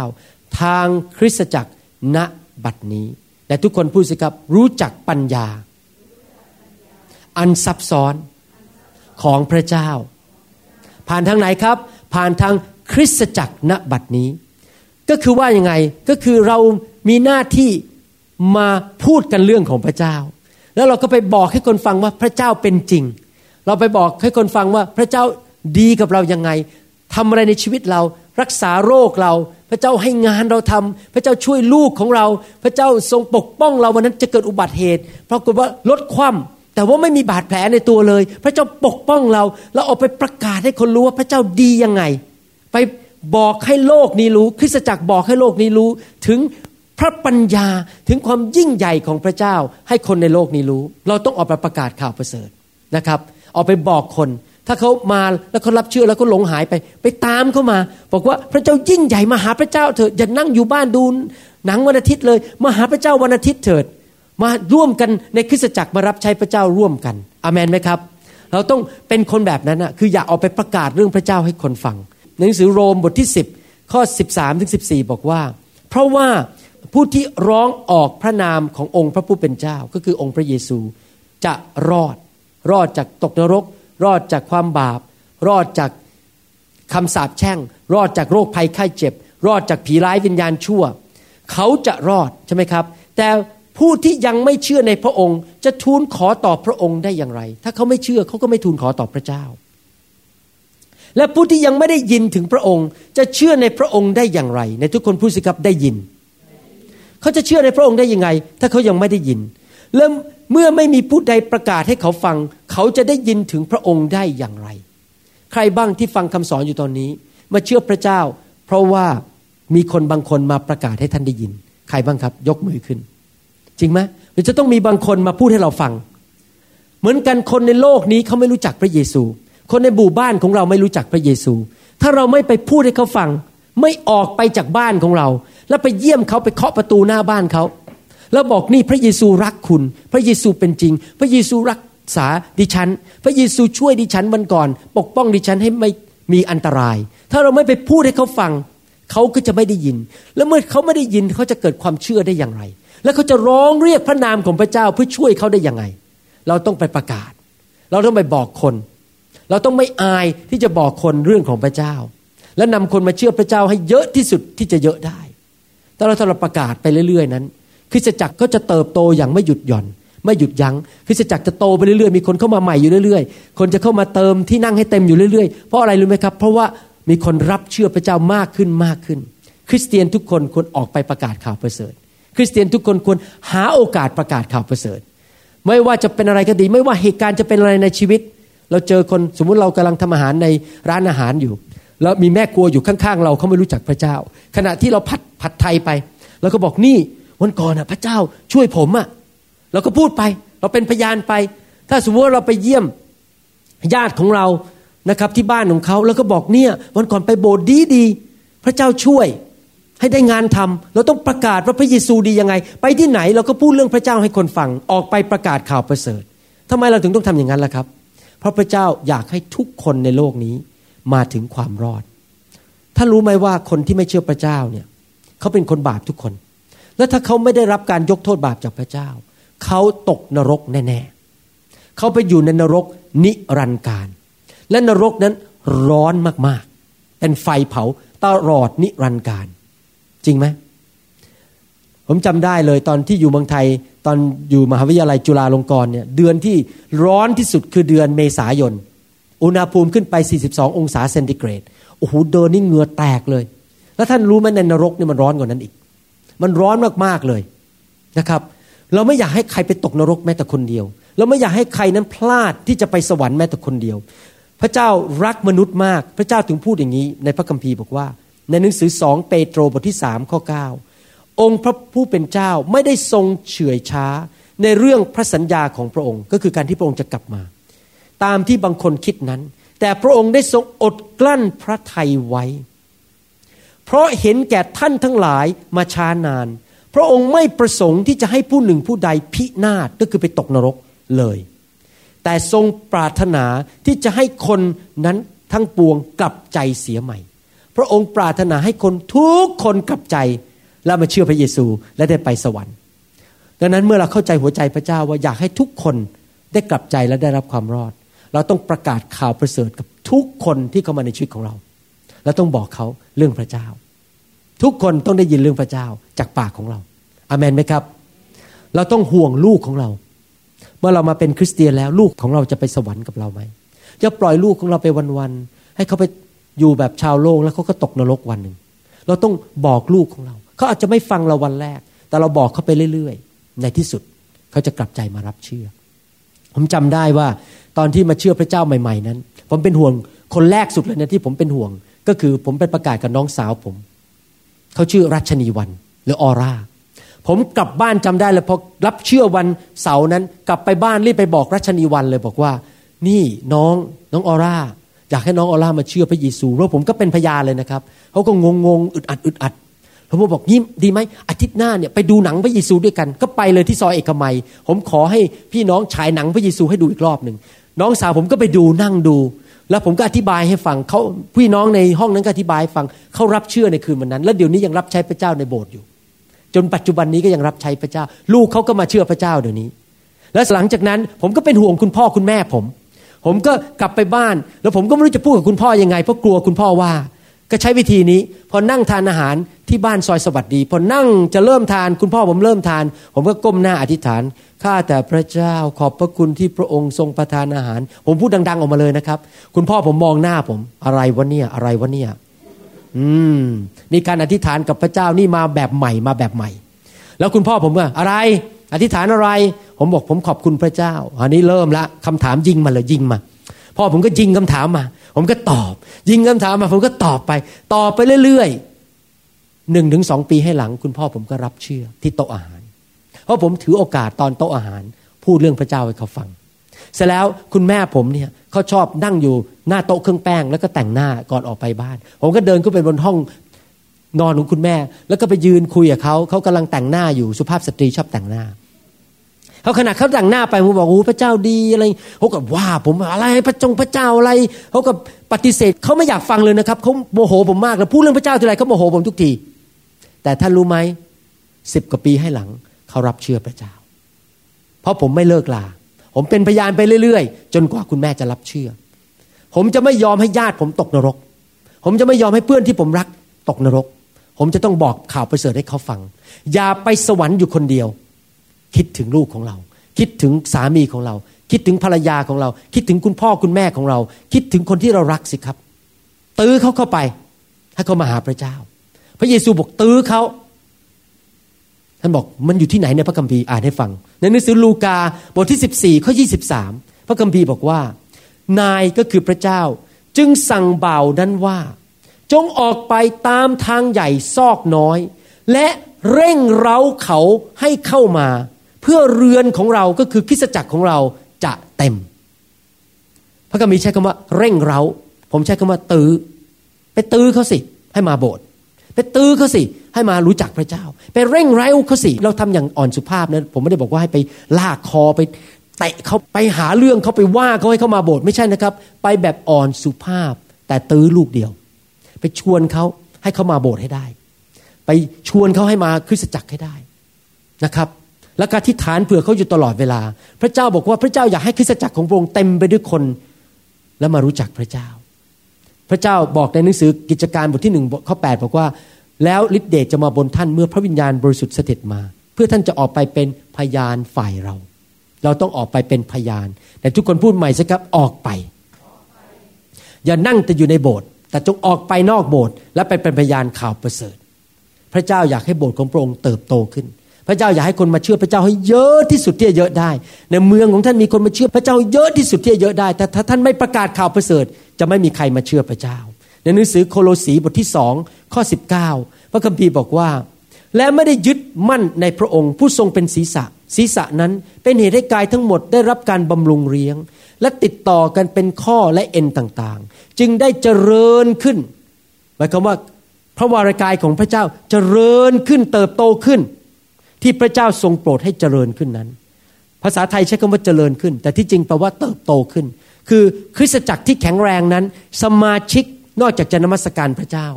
ทางคริสตจักรณบัดนี้และทุกคนพูดสิครับรู้จักปัญญาอันซับซ้อนของพระเจ้าผ่านทางไหนครับผ่านทางคริสตจักรณบัดนี้ก็คือว่ายังไงก็คือเรามีหน้าที่มาพูดกันเรื่องของพระเจ้าแล้วเราก็ไปบอกให้คนฟังว่าพระเจ้าเป็นจริงเราไปบอกให้คนฟังว่าพระเจ้าดีกับเรายังไงทำอะไรในชีวิตเรารักษาโรคเราพระเจ้าให้งานเราทำพระเจ้าช่วยลูกของเราพระเจ้าทรงปกป้องเราวันนั้นจะเกิดอุบัติเหตุเพราะกลัวว่ารถคว่ำแต่ว่าไม่มีบาดแผลในตัวเลยพระเจ้าปกป้องเราเราออกไปประกาศให้คนรู้ว่าพระเจ้าดียังไงไปบอกให้โลกนี้รู้คริสตจักรบอกให้โลกนี้รู้ถึงพระปัญญาถึงความยิ่งใหญ่ของพระเจ้าให้คนในโลกนี้รู้เราต้องออกไปประกาศข่าวประเสริฐนะครับออกไปบอกคนถ้าเขามาแล้วเขารับเชื่อแล้วก็หลงหายไปไปตามเขามาบอกว่าพระเจ้ายิ่งใหญ่มาหาพระเจ้าเถิดอย่านั่งอยู่บ้านดูหนังวันอาทิตย์เลยมาหาพระเจ้าวันอาทิตย์เถิดมาร่วมกันในคริสตจักรมารับใช้พระเจ้าร่วมกันอาเมนไหมครับเราต้องเป็นคนแบบนั้นนะคืออยากออกไปประกาศเรื่องพระเจ้าให้คนฟังในหนังสือโรมบทที่สิบข้อสิบสามถึงสิบสี่บอกว่าเพราะว่าผู้ที่ร้องออกพระนามขององค์พระผู้เป็นเจ้าก็คือองค์พระเยซูจะรอดรอดจากตกนรกรอดจากความบาปรอดจากคำสาปแช่งรอดจากโรคภัยไข้เจ็บรอดจากผีร้ายวิญญาณชั่วเขาจะรอดใช่ไหมครับแต่ผู้ที่ยังไม่เชื่อในพระองค์จะทูลขอต่อพระองค์ได้อย่างไรถ้าเขาไม่เชื่อเขาก็ไม่ทูลขอต่อพระเจ้าและผู้ที่ยังไม่ได้ยินถึงพระองค์จะเชื่อในพระองค์ได้อย่างไรในทุกคนพูดสิครับได้ยินเขาจะเชื่อในพระองค์ได้ยังไงถ้าเขายังไม่ได้ยินและเมื่อไม่มีผู้ใดประกาศให้เขาฟังเขาจะได้ยินถึงพระองค์ได้อย่างไรใครบ้างที่ฟังคำสอนอยู่ตอนนี้มาเชื่อพระเจ้าเพราะว่ามีคนบางคนมาประกาศให้ท่านได้ยินใครบ้างครับยกมือขึ้นจริงไหมมันจะต้องมีบางคนมาพูดให้เราฟังเหมือนกันคนในโลกนี้เขาไม่รู้จักพระเยซูคนในหมู่บ้านของเราไม่รู้จักพระเยซูถ้าเราไม่ไปพูดให้เขาฟังไม่ออกไปจากบ้านของเราแล้วไปเยี่ยมเขาไปเคาะประตูหน้าบ้านเขาแล้วบอกนี่พระเยซูรักคุณพระเยซูเป็นจริงพระเยซูรักษาดิฉันพระเยซูช่วยดิฉันวันก่อนปกป้องดิฉันให้ไม่มีอันตรายถ้าเราไม่ไปพูดให้เขาฟังเขาก็จะไม่ได้ยินแล้วเมื่อเขาไม่ได้ยินเขาจะเกิดความเชื่อได้อย่างไรแล้วเขาจะร้องเรียกพระนามของพระเจ้าเพื่อช่วยเขาได้ยังไงเราต้องไปประกาศเราต้องไปบอกคนเราต้องไม่อายที่จะบอกคนเรื่องของพระเจ้าและนำคนมาเชื่อพระเจ้าให้เยอะที่สุดที่จะเยอะได้แต่เราถ้าเราประกาศไปเรื่อยๆนั้นคริสตจักรก็จะเติบโตอย่างไม่หยุดหย่อนไม่หยุดยั้งคริสตจักรจะโตไปเรื่อยๆมีคนเข้ามาใหม่อยู่เรื่อยๆคนจะเข้ามาเติมที่นั่งให้เต็มอยู่เรื่อยๆเพราะอะไรรู้ไหมครับเพราะว่ามีคนรับเชื่อพระเจ้ามากขึ้นมากขึ้นคริสเตียนทุกคนควรออกไปประกาศข่าวประเสริฐคริสเตียนทุกคนควรหาโอกาสประกาศข่าวประเสริฐไม่ว่าจะเป็นอะไรก็ดีไม่ว่าเหตุการณ์จะเป็นอะไรในชีวิตเราเจอคนสมมุติเรากำลังทำอาหารในร้านอาหารอยู่แล้วมีแม่ครัวอยู่ข้างๆเราเขาไม่รู้จักพระเจ้าขณะที่เราผัดผัดไทยไปแล้วก็บอกนี่ วันก่อนน่ะพระเจ้าช่วยผมอ่ะเราก็พูดไปเราเป็นพยานไปถ้าสมมติว่าเราไปเยี่ยมญาติของเรานะครับที่บ้านของเขาแล้วก็บอกเนี่ยวันก่อนไปโบสถ์ดีดีพระเจ้าช่วยให้ได้งานทำเราต้องประกาศว่าพระเยซูดียังไงไปที่ไหนเราก็พูดเรื่องพระเจ้าให้คนฟังออกไปประกาศข่าวประเสริฐทำไมเราถึงต้องทำอย่างนั้นล่ะครับเพราะพระเจ้าอยากให้ทุกคนในโลกนี้มาถึงความรอดท่านรู้ไหมว่าคนที่ไม่เชื่อพระเจ้าเนี่ยเขาเป็นคนบาปทุกคนและถ้าเขาไม่ได้รับการยกโทษบาปจากพระเจ้าเขาตกนรกแน่ๆเขาไปอยู่ในนรกนิรันดร์กาลและนรกนั้นร้อนมากๆเป็นไฟเผาตลอดนิรันดร์กาลจริงไหมผมจำได้เลยตอนที่อยู่เมืองไทยตอนอยู่มหาวิทยาลัยจุฬาลงกรณ์เนี่ยเดือนที่ร้อนที่สุดคือเดือนเมษายนอุณหภูมิขึ้นไปสี่สิบสององศาเซนติเกรดโอ้โหเดินนี่เหงื่อแตกเลยแล้วท่านรู้ไหมในนรกเนี่ยมันร้อนกว่านั้นอีกมันร้อนมากๆเลยนะครับเราไม่อยากให้ใครไปตกนรกแม้แต่คนเดียวเราไม่อยากให้ใครนั้นพลาดที่จะไปสวรรค์แม้แต่คนเดียวพระเจ้ารักมนุษย์มากพระเจ้าถึงพูดอย่างนี้ในพระคัมภีร์บอกว่าในหนังสือสองเปโตรบทที่สามข้อเก้าองค์พระผู้เป็นเจ้าไม่ได้ทรงเฉื่อยช้าในเรื่องพระสัญญาของพระองค์ก็คือการที่พระองค์จะกลับมาตามที่บางคนคิดนั้นแต่พระองค์ได้ทรงอดกลั้นพระทัยไว้เพราะเห็นแก่ท่านทั้งหลายมาช้านานพระองค์ไม่ประสงค์ที่จะให้ผู้หนึ่งผู้ใดพินาศก็คือไปตกนรกเลยแต่ทรงปรารถนาที่จะให้คนนั้นทั้งปวงกลับใจเสียใหม่พระองค์ปรารถนาให้คนทุกคนกลับใจและมาเชื่อพระเยซูและได้ไปสวรรค์ดังนั้นเมื่อเราเข้าใจหัวใจพระเจ้าว่าอยากให้ทุกคนได้กลับใจและได้รับความรอดเราต้องประกาศข่าวประเสริฐกับทุกคนที่เข้ามาในชีวิตของเราเราต้องบอกเขาเรื่องพระเจ้าทุกคนต้องได้ยินเรื่องพระเจ้าจากปากของเราอาเมนไหมครับเราต้องห่วงลูกของเราเมื่อเรามาเป็นคริสเตียนแล้วลูกของเราจะไปสวรรค์กับเราไหมจะปล่อยลูกของเราไปวันๆให้เขาไปอยู่แบบชาวโลกแล้วเขาก็ตกนรกวันหนึ่งเราต้องบอกลูกของเราเขาอาจจะไม่ฟังเราวันแรกแต่เราบอกเขาไปเรื่อยๆในที่สุดเขาจะกลับใจมารับเชื่อผมจำได้ว่าตอนที่มาเชื่อพระเจ้าใหม่ๆนั้นผมเป็นห่วงคนแรกสุดเลยนะที่ผมเป็นห่วงก็คือผมไปประกาศกับน้องสาวผมเขาชื่อรัชนีวันหรือออร่าผมกลับบ้านจำได้เลยพอรับเชื่อวันเสาร์นั้นกลับไปบ้านรีบไปบอกรัชนีวันเลยบอกว่านี่น้องน้องออร่าอยากให้น้องออร่ามาเชื่อพระเยซูแล้วผมก็เป็นพยานเลยนะครับเขาก็งงๆอึดอัดอึดอัดแล้วผมบอกยิ้มดีไหมอาทิตย์หน้าเนี่ยไปดูหนังพระเยซูด้วยกันก็ไปเลยที่ซอยเอกมัยผมขอให้พี่น้องฉายหนังพระเยซูให้ดูอีกรอบนึงน้องสาวผมก็ไปดูนั่งดูแล้วผมก็อธิบายให้ฟังเขาพี่น้องในห้องนั้นก็อธิบายให้ฟังเขารับเชื่อในคืนวันนั้นแล้วเดี๋ยวนี้ยังรับใช้พระเจ้าในโบสถ์อยู่จนปัจจุบันนี้ก็ยังรับใช้พระเจ้าลูกเขาก็มาเชื่อพระเจ้าเดี๋ยวนี้และหลังจากนั้นผมก็เป็นห่วงคุณพ่อคุณแม่ผมผมก็กลับไปบ้านแล้วผมก็ไม่รู้จะพูดกับคุณพ่อยังไงเพราะกลัวคุณพ่อว่าก็ใช้วิธีนี้พอนั่งทานอาหารที่บ้านซอยสวัสดีพอนั่งจะเริ่มทานคุณพ่อผมเริ่มทานผมก็ก้มหน้าอธิษฐานข้าแต่พระเจ้าขอบพระคุณที่พระองค์ทรงประทานอาหารผมพูดดังๆออกมาเลยนะครับคุณพ่อผมมองหน้าผมอะไรวะเนี่ยอะไรวะเนี่ยอืมนี่การอธิษฐานกับพระเจ้านี่มาแบบใหม่มาแบบใหม่แล้วคุณพ่อผมก็อะไรอธิษฐานอะไรผมบอกผมขอบคุณพระเจ้าอันนี้เริ่มละคำถามยิงมาเลยยิงมาพ่อผมก็ยิงคำถามมาผมก็ตอบยิงคำถามมาผมก็ตอบไปตอบไปเรื่อยๆ หนึ่งถึงสอง ปีให้หลังคุณพ่อผมก็รับเชื่อที่โต๊ะอาหารเพราะผมถือโอกาสตอนโต๊ะอาหารพูดเรื่องพระเจ้าให้เขาฟังเสร็จแล้วคุณแม่ผมเนี่ยเขาชอบนั่งอยู่หน้าโต๊ะเครื่องแป้งแล้วก็แต่งหน้าก่อนออกไปบ้านผมก็เดินขึ้นไปบนห้องนอนของคุณแม่แล้วก็ไปยืนคุยกับเขาเขากำลังแต่งหน้าอยู่สุภาพสตรีชอบแต่งหน้าเขาขณะเขาแต่งหน้าไปผมบอกโอ้พระเจ้าดีอะไรเขาก็ว่าผมอะไรพระจงพระเจ้าอะไรเขาก็ปฏิเสธเขาไม่อยากฟังเลยนะครับเขาโมโหผมมากแล้วพูดเรื่องพระเจ้าทีไรเขาโมโหผมทุกทีแต่ท่านรู้ไหมสิบกว่าปีให้หลังเขารับเชื่อพระเจ้าเพราะผมไม่เลิกลาผมเป็นพยานไปเรื่อยๆจนกว่าคุณแม่จะรับเชื่อผมจะไม่ยอมให้ญาติผมตกนรกผมจะไม่ยอมให้เพื่อนที่ผมรักตกนรกผมจะต้องบอกข่าวประเสริฐให้เขาฟังอย่าไปสวรรค์อยู่คนเดียวคิดถึงลูกของเราคิดถึงสามีของเราคิดถึงภรรยาของเราคิดถึงคุณพ่อคุณแม่ของเราคิดถึงคนที่เรารักสิครับตื้อเขาเข้าไปให้เขามาหาพระเจ้าพระเยซูบอกตื้อเขาท่านบอกมันอยู่ที่ไหนในพระคัมภีร์อ่านให้ฟังในหนังสือลูกาบทที่สิบสี่ข้อยี่สิบสามพระคัมภีร์บอกว่านายก็คือพระเจ้าจึงสั่งบ่าวนั้นว่าจงออกไปตามทางใหญ่ซอกน้อยและ เร่งเร้าเขาให้เข้ามาเพื่อเรือนของเราก็คือคริสตจักรของเราจะเต็มพระคัมภีร์ใช้คำว่าเร่งเร้าผมใช้คำว่าตื้อไปตื้อเขาสิให้มาโบสถ์ไปตื้อเขาสิให้มารู้จักพระเจ้าไปเร่งเร้าเขาสิเราทำอย่างอ่อนสุภาพนะผมไม่ได้บอกว่าให้ไปลากคอไปเตะเขาไปหาเรื่องเขาไปว่าเขาให้เขามาโบสถ์ไม่ใช่นะครับไปแบบอ่อนสุภาพแต่ตื้อลูกเดียวไปชวนเขาให้เขามาโบสถ์ให้ได้ไปชวนเขาให้มาคริสตจักรให้ได้นะครับและการอธิษฐานเผื่อเขาอยู่ตลอดเวลาพระเจ้าบอกว่าพระเจ้าอยากให้คริสตจักรของพระองค์เต็มไปด้วยคนและมารู้จักพระเจ้าพระเจ้าบอกในหนังสือกิจการบทที่หนึ่งข้อแปดบอกว่าแล้วฤทธิ์เดชจะมาบนท่านเมื่อพระวิญญาณบริสุทธิ์เสด็จมาเพื่อท่านจะออกไปเป็นพยานฝ่ายเราเราต้องออกไปเป็นพยานแต่ทุกคนพูดใหม่สิครับออกไปอย่านั่งแต่อยู่ในโบสถ์แต่จงออกไปนอกโบสถ์และไปเป็นพยานข่าวประเสริฐพระเจ้าอยากให้โบสถ์ของพระองค์เติบโตขึ้นพระเจ้าอยากให้คนมาเชื่อพระเจ้าให้เยอะที่สุดที่จะเยอะได้ในเมืองของท่านมีคนมาเชื่อพระเจ้าเยอะที่สุดที่จะเยอะได้แต่ถ้าท่านไม่ประกาศข่าวประเสริฐจะไม่มีใครมาเชื่อพระเจ้าในหนังสือโคโลสีบทที่สองข้อสิบเก้าพระคัมภีร์บอกว่าและไม่ได้ยึดมั่นในพระองค์ผู้ทรงเป็นศีรษะศีรษะนั้นเป็นเหตุให้กายทั้งหมดได้รับการบำรุงเลี้ยงและติดต่อกันเป็นข้อและเอ็นต่างๆจึงได้เจริญขึ้นหมายความว่าพระวรกายของพระเจ้าเจริญขึ้นเติบโตขึ้นที่พระเจ้าทรงโปรดให้เจริญขึ้นนั้นภาษาไทยใช้คำว่าเจริญขึ้นแต่ที่จริงแปลว่าเติบโตขึ้นคือคริสตจักรที่แข็งแรงนั้นสมาชิกนอกจากจะนมัสการพระเจ้า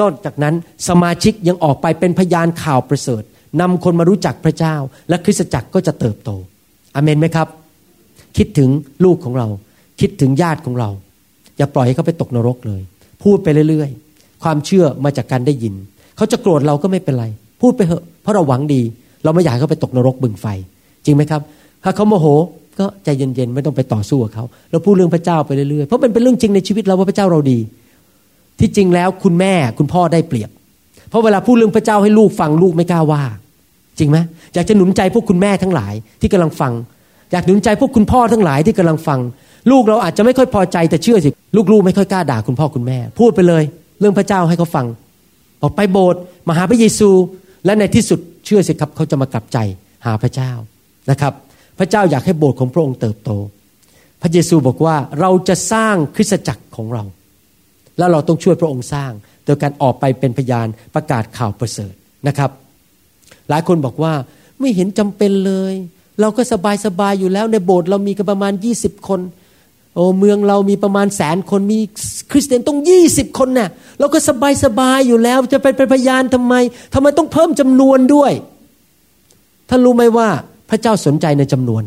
นอกจากนั้นสมาชิกยังออกไปเป็นพยานข่าวประเสริฐนำคนมารู้จักพระเจ้าและคริสตจักรก็จะเติบโตอาเมนไหมครับคิดถึงลูกของเราคิดถึงญาติของเราอย่าปล่อยให้เขาไปตกนรกเลยพูดไปเรื่อยๆความเชื่อมาจากการได้ยินเขาจะโกรธเราก็ไม่เป็นไรพูดไปเถอะเพราะเราหวังดีเราไม่อยากให้เขาไปตกนรกบึงไฟจริงไหมครับถ้าเขาโมโหก็ใจเย็นๆไม่ต้องไปต่อสู้กับเขาเราพูดเรื่องพระเจ้าไปเรื่อยๆเพราะมันเป็นเรื่องจริงในชีวิตเราว่าพระเจ้าเราดีที่จริงแล้วคุณแม่คุณพ่อได้เปรียบเพราะเวลาพูดเรื่องพระเจ้าให้ลูกฟังลูกไม่กล้าว่าจริงไหมอยากจะหนุนใจพวกคุณแม่ทั้งหลายที่กำลังฟังอยากหนุนใจพวกคุณพ่อทั้งหลายที่กำลังฟังลูกเราอาจจะไม่ค่อยพอใจแต่เชื่อสิลูกๆไม่ค่อยกล้าด่าคุณพ่อคุณแม่พูดไปเลยเรื่องพระเจ้าให้เขาฟังออกไปโบสถ์มาหาพระเยซูและในที่สุดเชื่อสิครับเขาจะมากลับใจหาพระเจ้านะครับพระเจ้าอยากให้โบสถ์ของพระองค์เติบโตพระเยซูบอกว่าเราจะสร้างคริสตจักรของเราแล้วเราต้องช่วยพระองค์สร้างโดยการออกไปเป็นพยานประกาศข่าวประเสริฐนะครับหลายคนบอกว่าไม่เห็นจำเป็นเลยเราก็สบายๆอยู่แล้วในโบสถ์เรามีกันประมาณยี่สิบคนโอ้เมืองเรามีประมาณแสนคนมีคริสเตียนต้องยี่สิบคนน่ะเราก็สบายๆอยู่แล้วจะไปเป็นพยานทำไมทำไมต้องเพิ่มจำนวนด้วยท่านรู้ไหมว่าพระเจ้าสนใจในจำนวน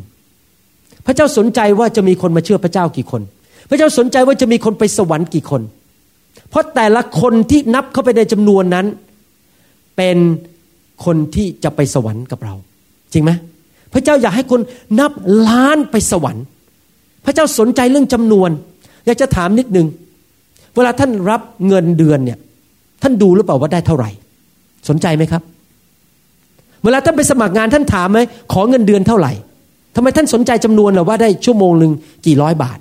พระเจ้าสนใจว่าจะมีคนมาเชื่อพระเจ้ากี่คนพระเจ้าสนใจว่าจะมีคนไปสวรรค์กี่คนเพราะแต่ละคนที่นับเข้าไปในจำนวนนั้นเป็นคนที่จะไปสวรรค์กับเราจริงไหมพระเจ้าอยากให้คนนับล้านไปสวรรค์พระเจ้าสนใจเรื่องจำนวนอยากจะถามนิดนึงเวลาท่านรับเงินเดือนเนี่ยท่านดูหรือเปล่าว่าได้เท่าไหร่สนใจไหมครับเวลาท่านไปสมัครงานท่านถามไหมขอเงินเดือนเท่าไหร่ทำไมท่านสนใจจำนวนหรือว่าได้ชั่วโมงนึงกี่ร้อยบาท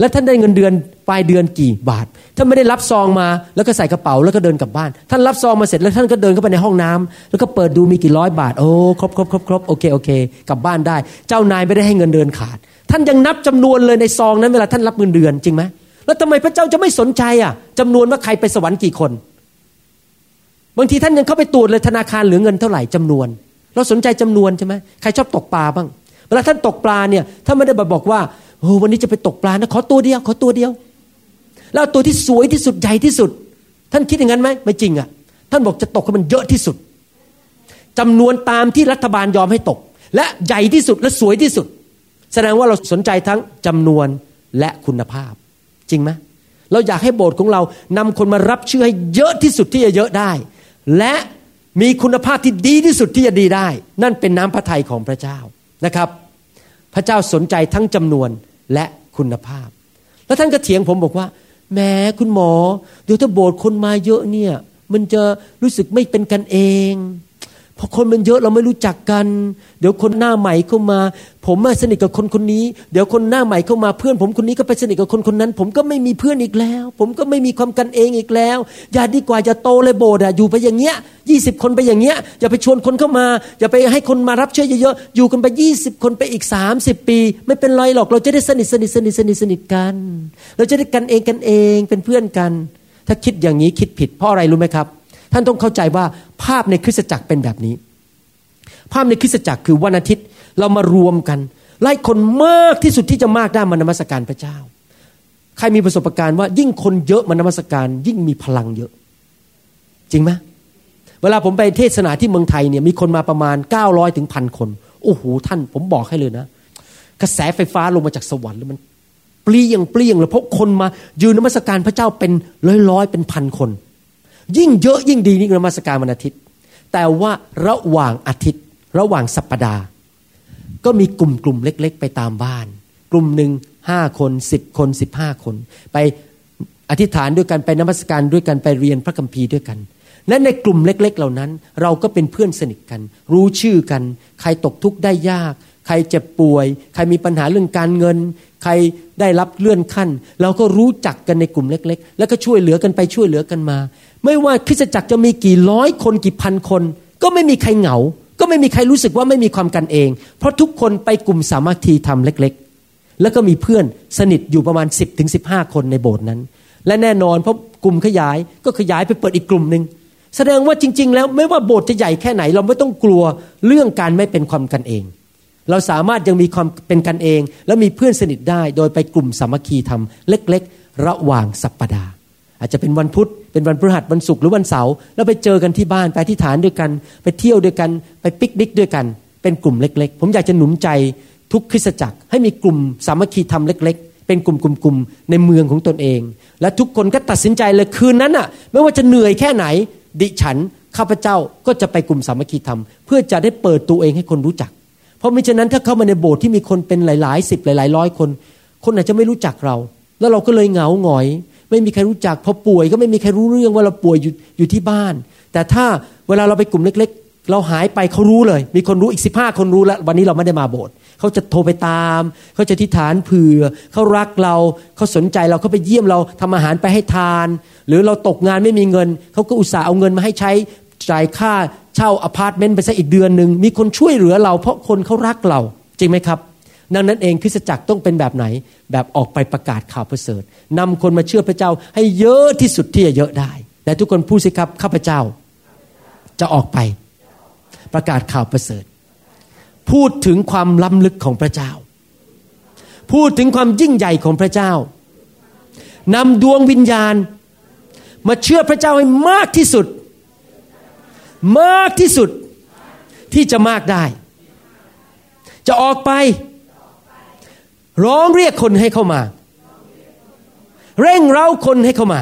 แล้วท่านได้เงินเดือนปลายเดือนกี่บาทท่านไม่ได้รับซองมาแล้วก็ใส่กระเป๋าแล้วก็เดินกลับบ้านท่านรับซองมาเสร็จแล้วท่านก็เดินเข้าไปในห้องน้ำแล้วก็เปิดดูมีกี่ร้อยบาทโอ้ครบครบครบครบโอเคโอเคกลับบ้านได้เจ้านายไม่ได้ให้เงินเดือนขาดท่านยังนับจำนวนเลยในซองนั้นเวลาท่านรับเงินเดือนจริงไหมแล้วทำไมพระเจ้าจะไม่สนใจอ่ะจำนวนว่าใครไปสวรรค์กี่คนบางทีท่านยังเข้าไปตรวจเลยธนาคารเหลือเงินเท่าไหร่จำนวนเราสนใจจำนวนใช่ไหมใครชอบตกปลาบ้างเวลาท่านตกปลาเนี่ยท่านไม่ได้บอกว่าโอ้วันนี้จะไปตกปลานะขอตัวเดียวขอตัวเดียวแล้วตัวที่สวยที่สุดใหญ่ที่สุดท่านคิดอย่างนั้นไหมไม่จริงอ่ะท่านบอกจะตกให้มันเยอะที่สุดจำนวนตามที่รัฐบาลยอมให้ตกและใหญ่ที่สุดและสวยที่สุดแสดงว่าเราสนใจทั้งจำนวนและคุณภาพจริงไหมเราอยากให้โบสถ์ของเรานำคนมารับเชื่อให้เยอะที่สุดที่จะเยอะได้และมีคุณภาพที่ดีที่สุดที่จะดีได้นั่นเป็นน้ำพระทัยของพระเจ้านะครับพระเจ้าสนใจทั้งจำนวนและคุณภาพแล้วท่านก็เถียงผมบอกว่าแหมคุณหมอเดี๋ยวถ้าโบสถ์คนมาเยอะเนี่ยมันจะรู้สึกไม่เป็นกันเอง เพราะคนมันเยอะเราไม่รู้จักกันเดี๋ยวคนหน้าใหม่เข้ามาผมมาสนิทกับคนคนนี้เดี๋ยวคนหน้าใหม่เข้ามาเพื่อนผมคนนี้ก็ไปสนิทกับคนคนนั้นผมก็ไม่มีเพื่อนอีกแล้วผมก็ไม่มีความกันเองอีกแล้วอย่าดีกว่าอย่าโตเลยโบสถ์อ่ะอยู่ไปอย่างเงี้ยยี่สิบคนไปอย่างเงี้ยอย่าไปชวนคนเข้ามาอย่าไปให้คนมารับเชื่อเยอะๆอยู่กันไปยี่สิบคนไปอีกสามสิบปีไม่เป็นไรหรอกเราจะได้สนิทสนิทสนิทสนิทสนิทกันเราจะได้กันเองกันเองเป็นเพื่อนกันถ้าคิดอย่างนี้คิดผิดเพราะอะไรรู้มั้ยครับท่านต้องเข้าใจว่าภาพในคริสตจักรเป็นแบบนี้ภาพในคริสตจักรคือวันอาทิตย์เรามารวมกันไล่คนมากที่สุดที่จะมากได้มานมัสการพระเจ้าใครมีประสบการณ์ว่ายิ่งคนเยอะมานมัสการยิ่งมีพลังเยอะจริงไหมเวลาผมไปเทศนาที่เมืองไทยเนี่ยมีคนมาประมาณเก้าร้อยถึง หนึ่งพัน คนโอ้โหท่านผมบอกให้เลยนะกระแสไฟฟ้าลงมาจากสวรรค์แล้วมันเปลี่ยงเปลี่ยงแล้วเพราะคนมายืนนมัสการพระเจ้าเป็นร้อยๆเป็นพันคนยิ่งเยอะยิ่งดีนี่นมัสการวันอาทิตย์แต่ว่าระหว่างอาทิตย์ระหว่างสัปดาห์ก็มีกลุ่มๆเล็กๆไปตามบ้านกลุ่มนึงห้าคนสิบคนสิบห้าคนไปอธิษฐานด้วยกันไปนมัสการด้วยกันไปเรียนพระคัมภีร์ด้วยกันและในกลุ่มเล็กๆเหล่านั้นเราก็เป็นเพื่อนสนิทกันรู้ชื่อกันใครตกทุกข์ได้ยากใครเจ็บป่วยใครมีปัญหาเรื่องการเงินใครได้รับเลื่อนขั้นเราก็รู้จักกันในกลุ่มเล็กๆแล้วก็ช่วยเหลือกันไปช่วยเหลือกันมาไม่ว่าคริสตจักรจะมีกี่ร้อยคนกี่พันคนก็ไม่มีใครเหงาก็ไม่มีใครรู้สึกว่าไม่มีความกันเองเพราะทุกคนไปกลุ่มสามัคคีธรรมเล็กๆแล้วก็มีเพื่อนสนิทอยู่ประมาณ สิบถึงสิบห้า คนในโบสถ์นั้นและแน่นอนเพราะกลุ่มขยายก็ขยายไปเปิดอีกกลุ่มนึงแสดงว่าจริงๆแล้วไม่ว่าโบสถ์จะใหญ่แค่ไหนเราไม่ต้องกลัวเรื่องการไม่เป็นความกันเองเราสามารถยังมีความเป็นกันเองและมีเพื่อนสนิทได้โดยไปกลุ่มสามัคคีธรรมเล็กๆระหว่างสัปดาห์อาจจะเป็นวันพุธเป็นวันพฤหัสวันศุกร์หรือวันเสาร์แล้วไปเจอกันที่บ้านไปอธิษฐานด้วยกันไปเที่ยวด้วยกันไปปิกนิกด้วยกันเป็นกลุ่มเล็กๆผมอยากจะหนุนใจทุกคริสตจักรให้มีกลุ่มสามัคคีธรรมเล็กๆเป็นกลุ่มๆในเมืองของตนเองและทุกคนก็ตัดสินใจเลยคืนนั้นน่ะไม่ว่าจะเหนื่อยแค่ไหนดิฉันข้าพเจ้าก็จะไปกลุ่มสามัคคีธรรมเพื่อจะได้เปิดตัวเองให้คนรู้จักเพราะมิฉะนั้นถ้าเข้ามาในโบสถ์ที่มีคนเป็นหลายๆสิบหลายๆร้อยคนคนอาจจะไม่รู้จักเราแล้วเราก็เลยเหงาหงอยไม่มีใครรู้จักพอป่วยก็ไม่มีใครรู้เรื่องว่าเราป่วยอยู่อยู่ที่บ้านแต่ถ้าเวลาเราไปกลุ่มเล็กๆเราหายไปเขารู้เลยมีคนรู้อีกสิบห้าคนรู้แล้ววันนี้เราไม่ได้มาโบสถ์เขาจะโทรไปตามเขาจะอธิษฐานเผื่อเขารักเราเขาสนใจเราเขาไปเยี่ยมเราทำอาหารไปให้ทานหรือเราตกงานไม่มีเงินเขาก็อุตส่าห์เอาเงินมาให้ใช้จ่ายค่าเช่าอพาร์ตเมนต์ไปซะอีกเดือนนึงมีคนช่วยเหลือเราเพราะคนเขารักเราจริงไหมครับดังนั้นเองคริสตจักรต้องเป็นแบบไหนแบบออกไปประกาศข่าวประเสริฐนำคนมาเชื่อพระเจ้าให้เยอะที่สุดที่จะเยอะได้และทุกคนพูดสิครับข้าพเจ้าจะออกไปประกาศข่าวประเสริฐพูดถึงความล้ำลึกของพระเจ้าพูดถึงความยิ่งใหญ่ของพระเจ้านำดวงวิญญาณมาเชื่อพระเจ้าให้มากที่สุดมากที่สุดที่จะมากได้จะออกไปร้องเรียกคนให้เข้ามาเร่งเร้าคนให้เข้ามา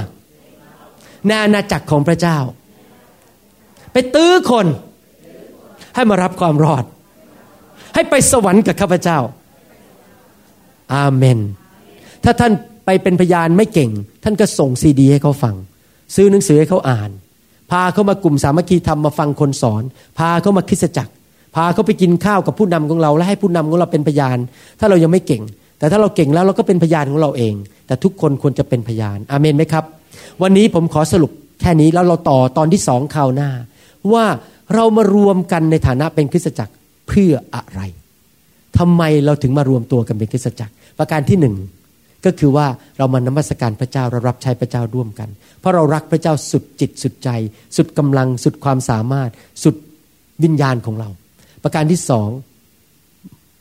ในอาณาจักรของพระเจ้าไปตื้อคนให้มารับความรอดให้ไปสวรรค์กับข้าพเจ้าอาเมนถ้าท่านไปเป็นพยานไม่เก่งท่านก็ส่งซีดีให้เขาฟังซื้อหนังสือให้เขาอ่านพาเขามากลุ่มสามัคคีธรรมมาฟังคนสอนพาเขามาคริสตจักรพาเขาไปกินข้าวกับผู้นำของเราและให้ผู้นำของเราเป็นพยานถ้าเรายังไม่เก่งแต่ถ้าเราเก่งแล้วเราก็เป็นพยานของเราเองแต่ทุกคนควรจะเป็นพยานอาเมนไหมครับวันนี้ผมขอสรุปแค่นี้แล้วเราต่อตอนที่สองคราวหน้าว่าเรามารวมกันในฐานะเป็นคริสตจักรเพื่ออะไรทำไมเราถึงมารวมตัวกันเป็นคริสตจักรประการที่หนึ่งก็คือว่าเรามานมัสการพระเจ้าเรารับใช้พระเจ้าร่วมกันเพราะเรารักพระเจ้าสุดจิตสุดใจสุดกำลังสุดความสามารถสุดวิญญาณของเราประการที่สอง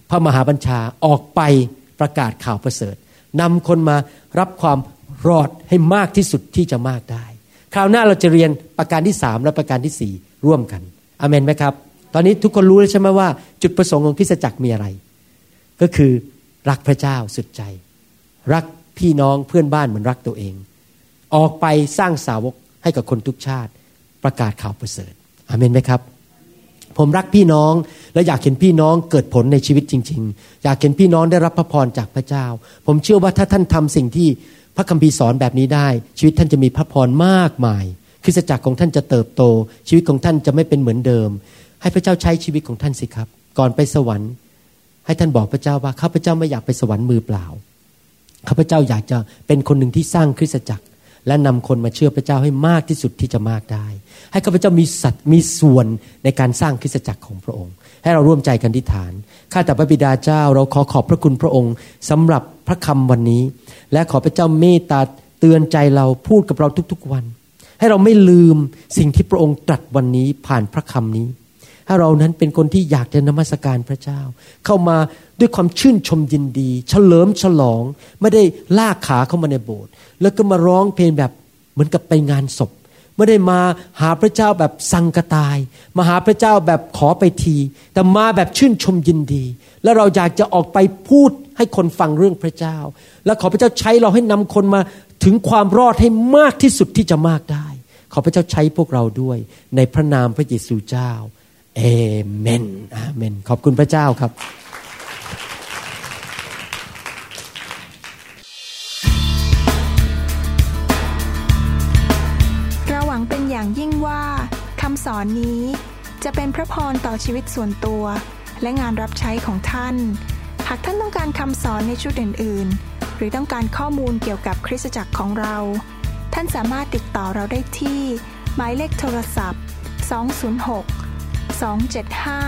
พระมหาบัญชาออกไปประกาศข่าวประเสริฐนำคนมารับความรอดให้มากที่สุดที่จะมากได้คราวหน้าเราจะเรียนประการที่สามและประการที่สี่ร่วมกันอาเมนไหมครับตอนนี้ทุกคนรู้แล้วใช่ไหมว่าจุดประสงค์ของคริสตจักรมีอะไรก็คือรักพระเจ้าสุดใจรักพี่น้องเพื่อนบ้านเหมือนรักตัวเองออกไปสร้างสาวกให้กับคนทุกชาติประกาศข่าวประเสริฐอาเมนไหมครับผมรักพี่น้องและอยากเห็นพี่น้องเกิดผลในชีวิตจริงๆอยากเห็นพี่น้องได้รับพระพรจากพระเจ้าผมเชื่อว่าถ้าท่านทำสิ่งที่พระคัมภีร์สอนแบบนี้ได้ชีวิตท่านจะมีพระพรมากมายคริสตจักรของท่านจะเติบโตชีวิตของท่านจะไม่เป็นเหมือนเดิม ให้พระเจ้าใช้ชีวิตของท่านสิครับก่อนไปสวรรค์ให้ท่านบอกพระเจ้าว่าข้าพเจ้าไม่อยากไปสวรรค์มือเปล่าข้าพเจ้าอยากจะเป็นคนหนึ่งที่สร้างคริสตจักรและนำคนมาเชื่อพระเจ้าให้มากที่สุดที่จะมากได้ให้ข้าพเจ้ามีสัตว์มีส่วนในการสร้างคริสตจักรของพระองค์ให้เราร่วมใจกันอธิษฐานข้าแต่พระบิดาเจ้าเราขอขอบพระคุณพระองค์สำหรับพระคำวันนี้และขอพระเจ้าเมตตาเตือนใจเราพูดกับเราทุกๆวันให้เราไม่ลืมสิ่งที่พระองค์ตรัสวันนี้ผ่านพระคำนี้ให้เรานั้นเป็นคนที่อยากจะนมัสการพระเจ้าเข้ามาด้วยความชื่นชมยินดีเฉลิมฉลองไม่ได้ลากขาเข้ามาในโบสถ์แล้วก็มาร้องเพลงแบบเหมือนกับไปงานศพไม่ได้มาหาพระเจ้าแบบสังกตายมาหาพระเจ้าแบบขอไปทีแต่มาแบบชื่นชมยินดีและเราอยากจะออกไปพูดให้คนฟังเรื่องพระเจ้าและขอพระเจ้าใช้เราให้นำคนมาถึงความรอดให้มากที่สุดที่จะมากได้ขอพระเจ้าใช้พวกเราด้วยในพระนามพระเยซูเจ้าเอเมนอาเมนขอบคุณพระเจ้าครับเราหวังเป็นอย่างยิ่งว่าคำสอนนี้จะเป็นพระพรต่อชีวิตส่วนตัวและงานรับใช้ของท่านหากท่านต้องการคำสอนในชุดอื่นๆหรือต้องการข้อมูลเกี่ยวกับคริสตจักรของเราท่านสามารถติดต่อเราได้ที่หมายเลขโทรศัพท์สองศูนย์หกสองเจ็ดห้า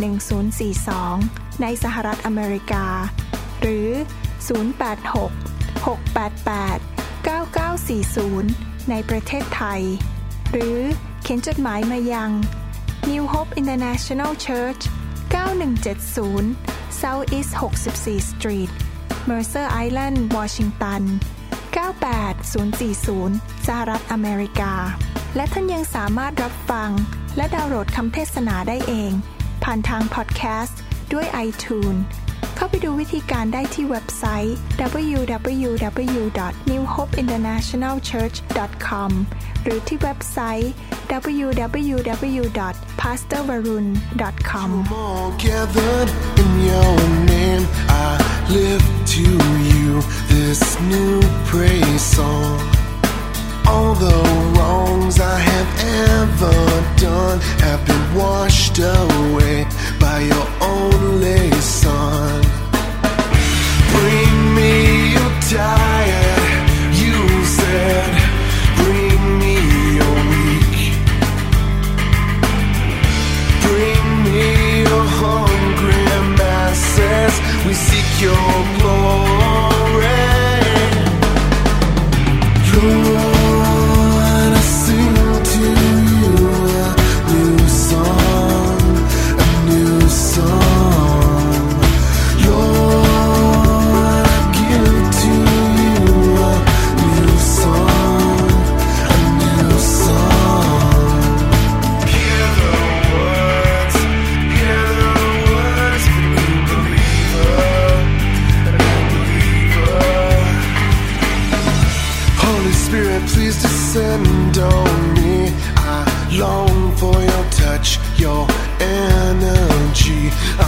หนึ่งศูนย์สี่สองในสหรัฐอเมริกาหรือศูนย์แปดหก หกแปดแปด เก้าเก้าสี่ศูนย์ในประเทศไทยหรือเขียนจดหมายมายัง New Hope International Church เก้าหนึ่งเจ็ดศูนย์ South East หกสิบสี่ Street Mercer Island Washington เก้าแปดศูนย์สี่ศูนย์สหรัฐอเมริกาและท่านยังสามารถรับฟังและดาวน์โหลดคำเทศนาได้เองผ่านทางพอดแคสต์ด้วย iTunes เข้าไปดูวิธีการได้ที่เว็บไซต์ ดับเบิลยู ดับเบิลยู ดับเบิลยู ดอท นิวโฮปอินเตอร์เนชั่นแนลเชิร์ช ดอท คอม หรือที่เว็บไซต์ ดับเบิลยู ดับเบิลยู ดับเบิลยู ดอท พาสเตอร์วรุณ ดอท คอม All the wrongs I have ever done have been washed away by your only son. Bring me your tired, you said. Bring me your weak. Bring me your hungry masses. We seek your glory. Lord.Send on me, I long for your touch, your energy.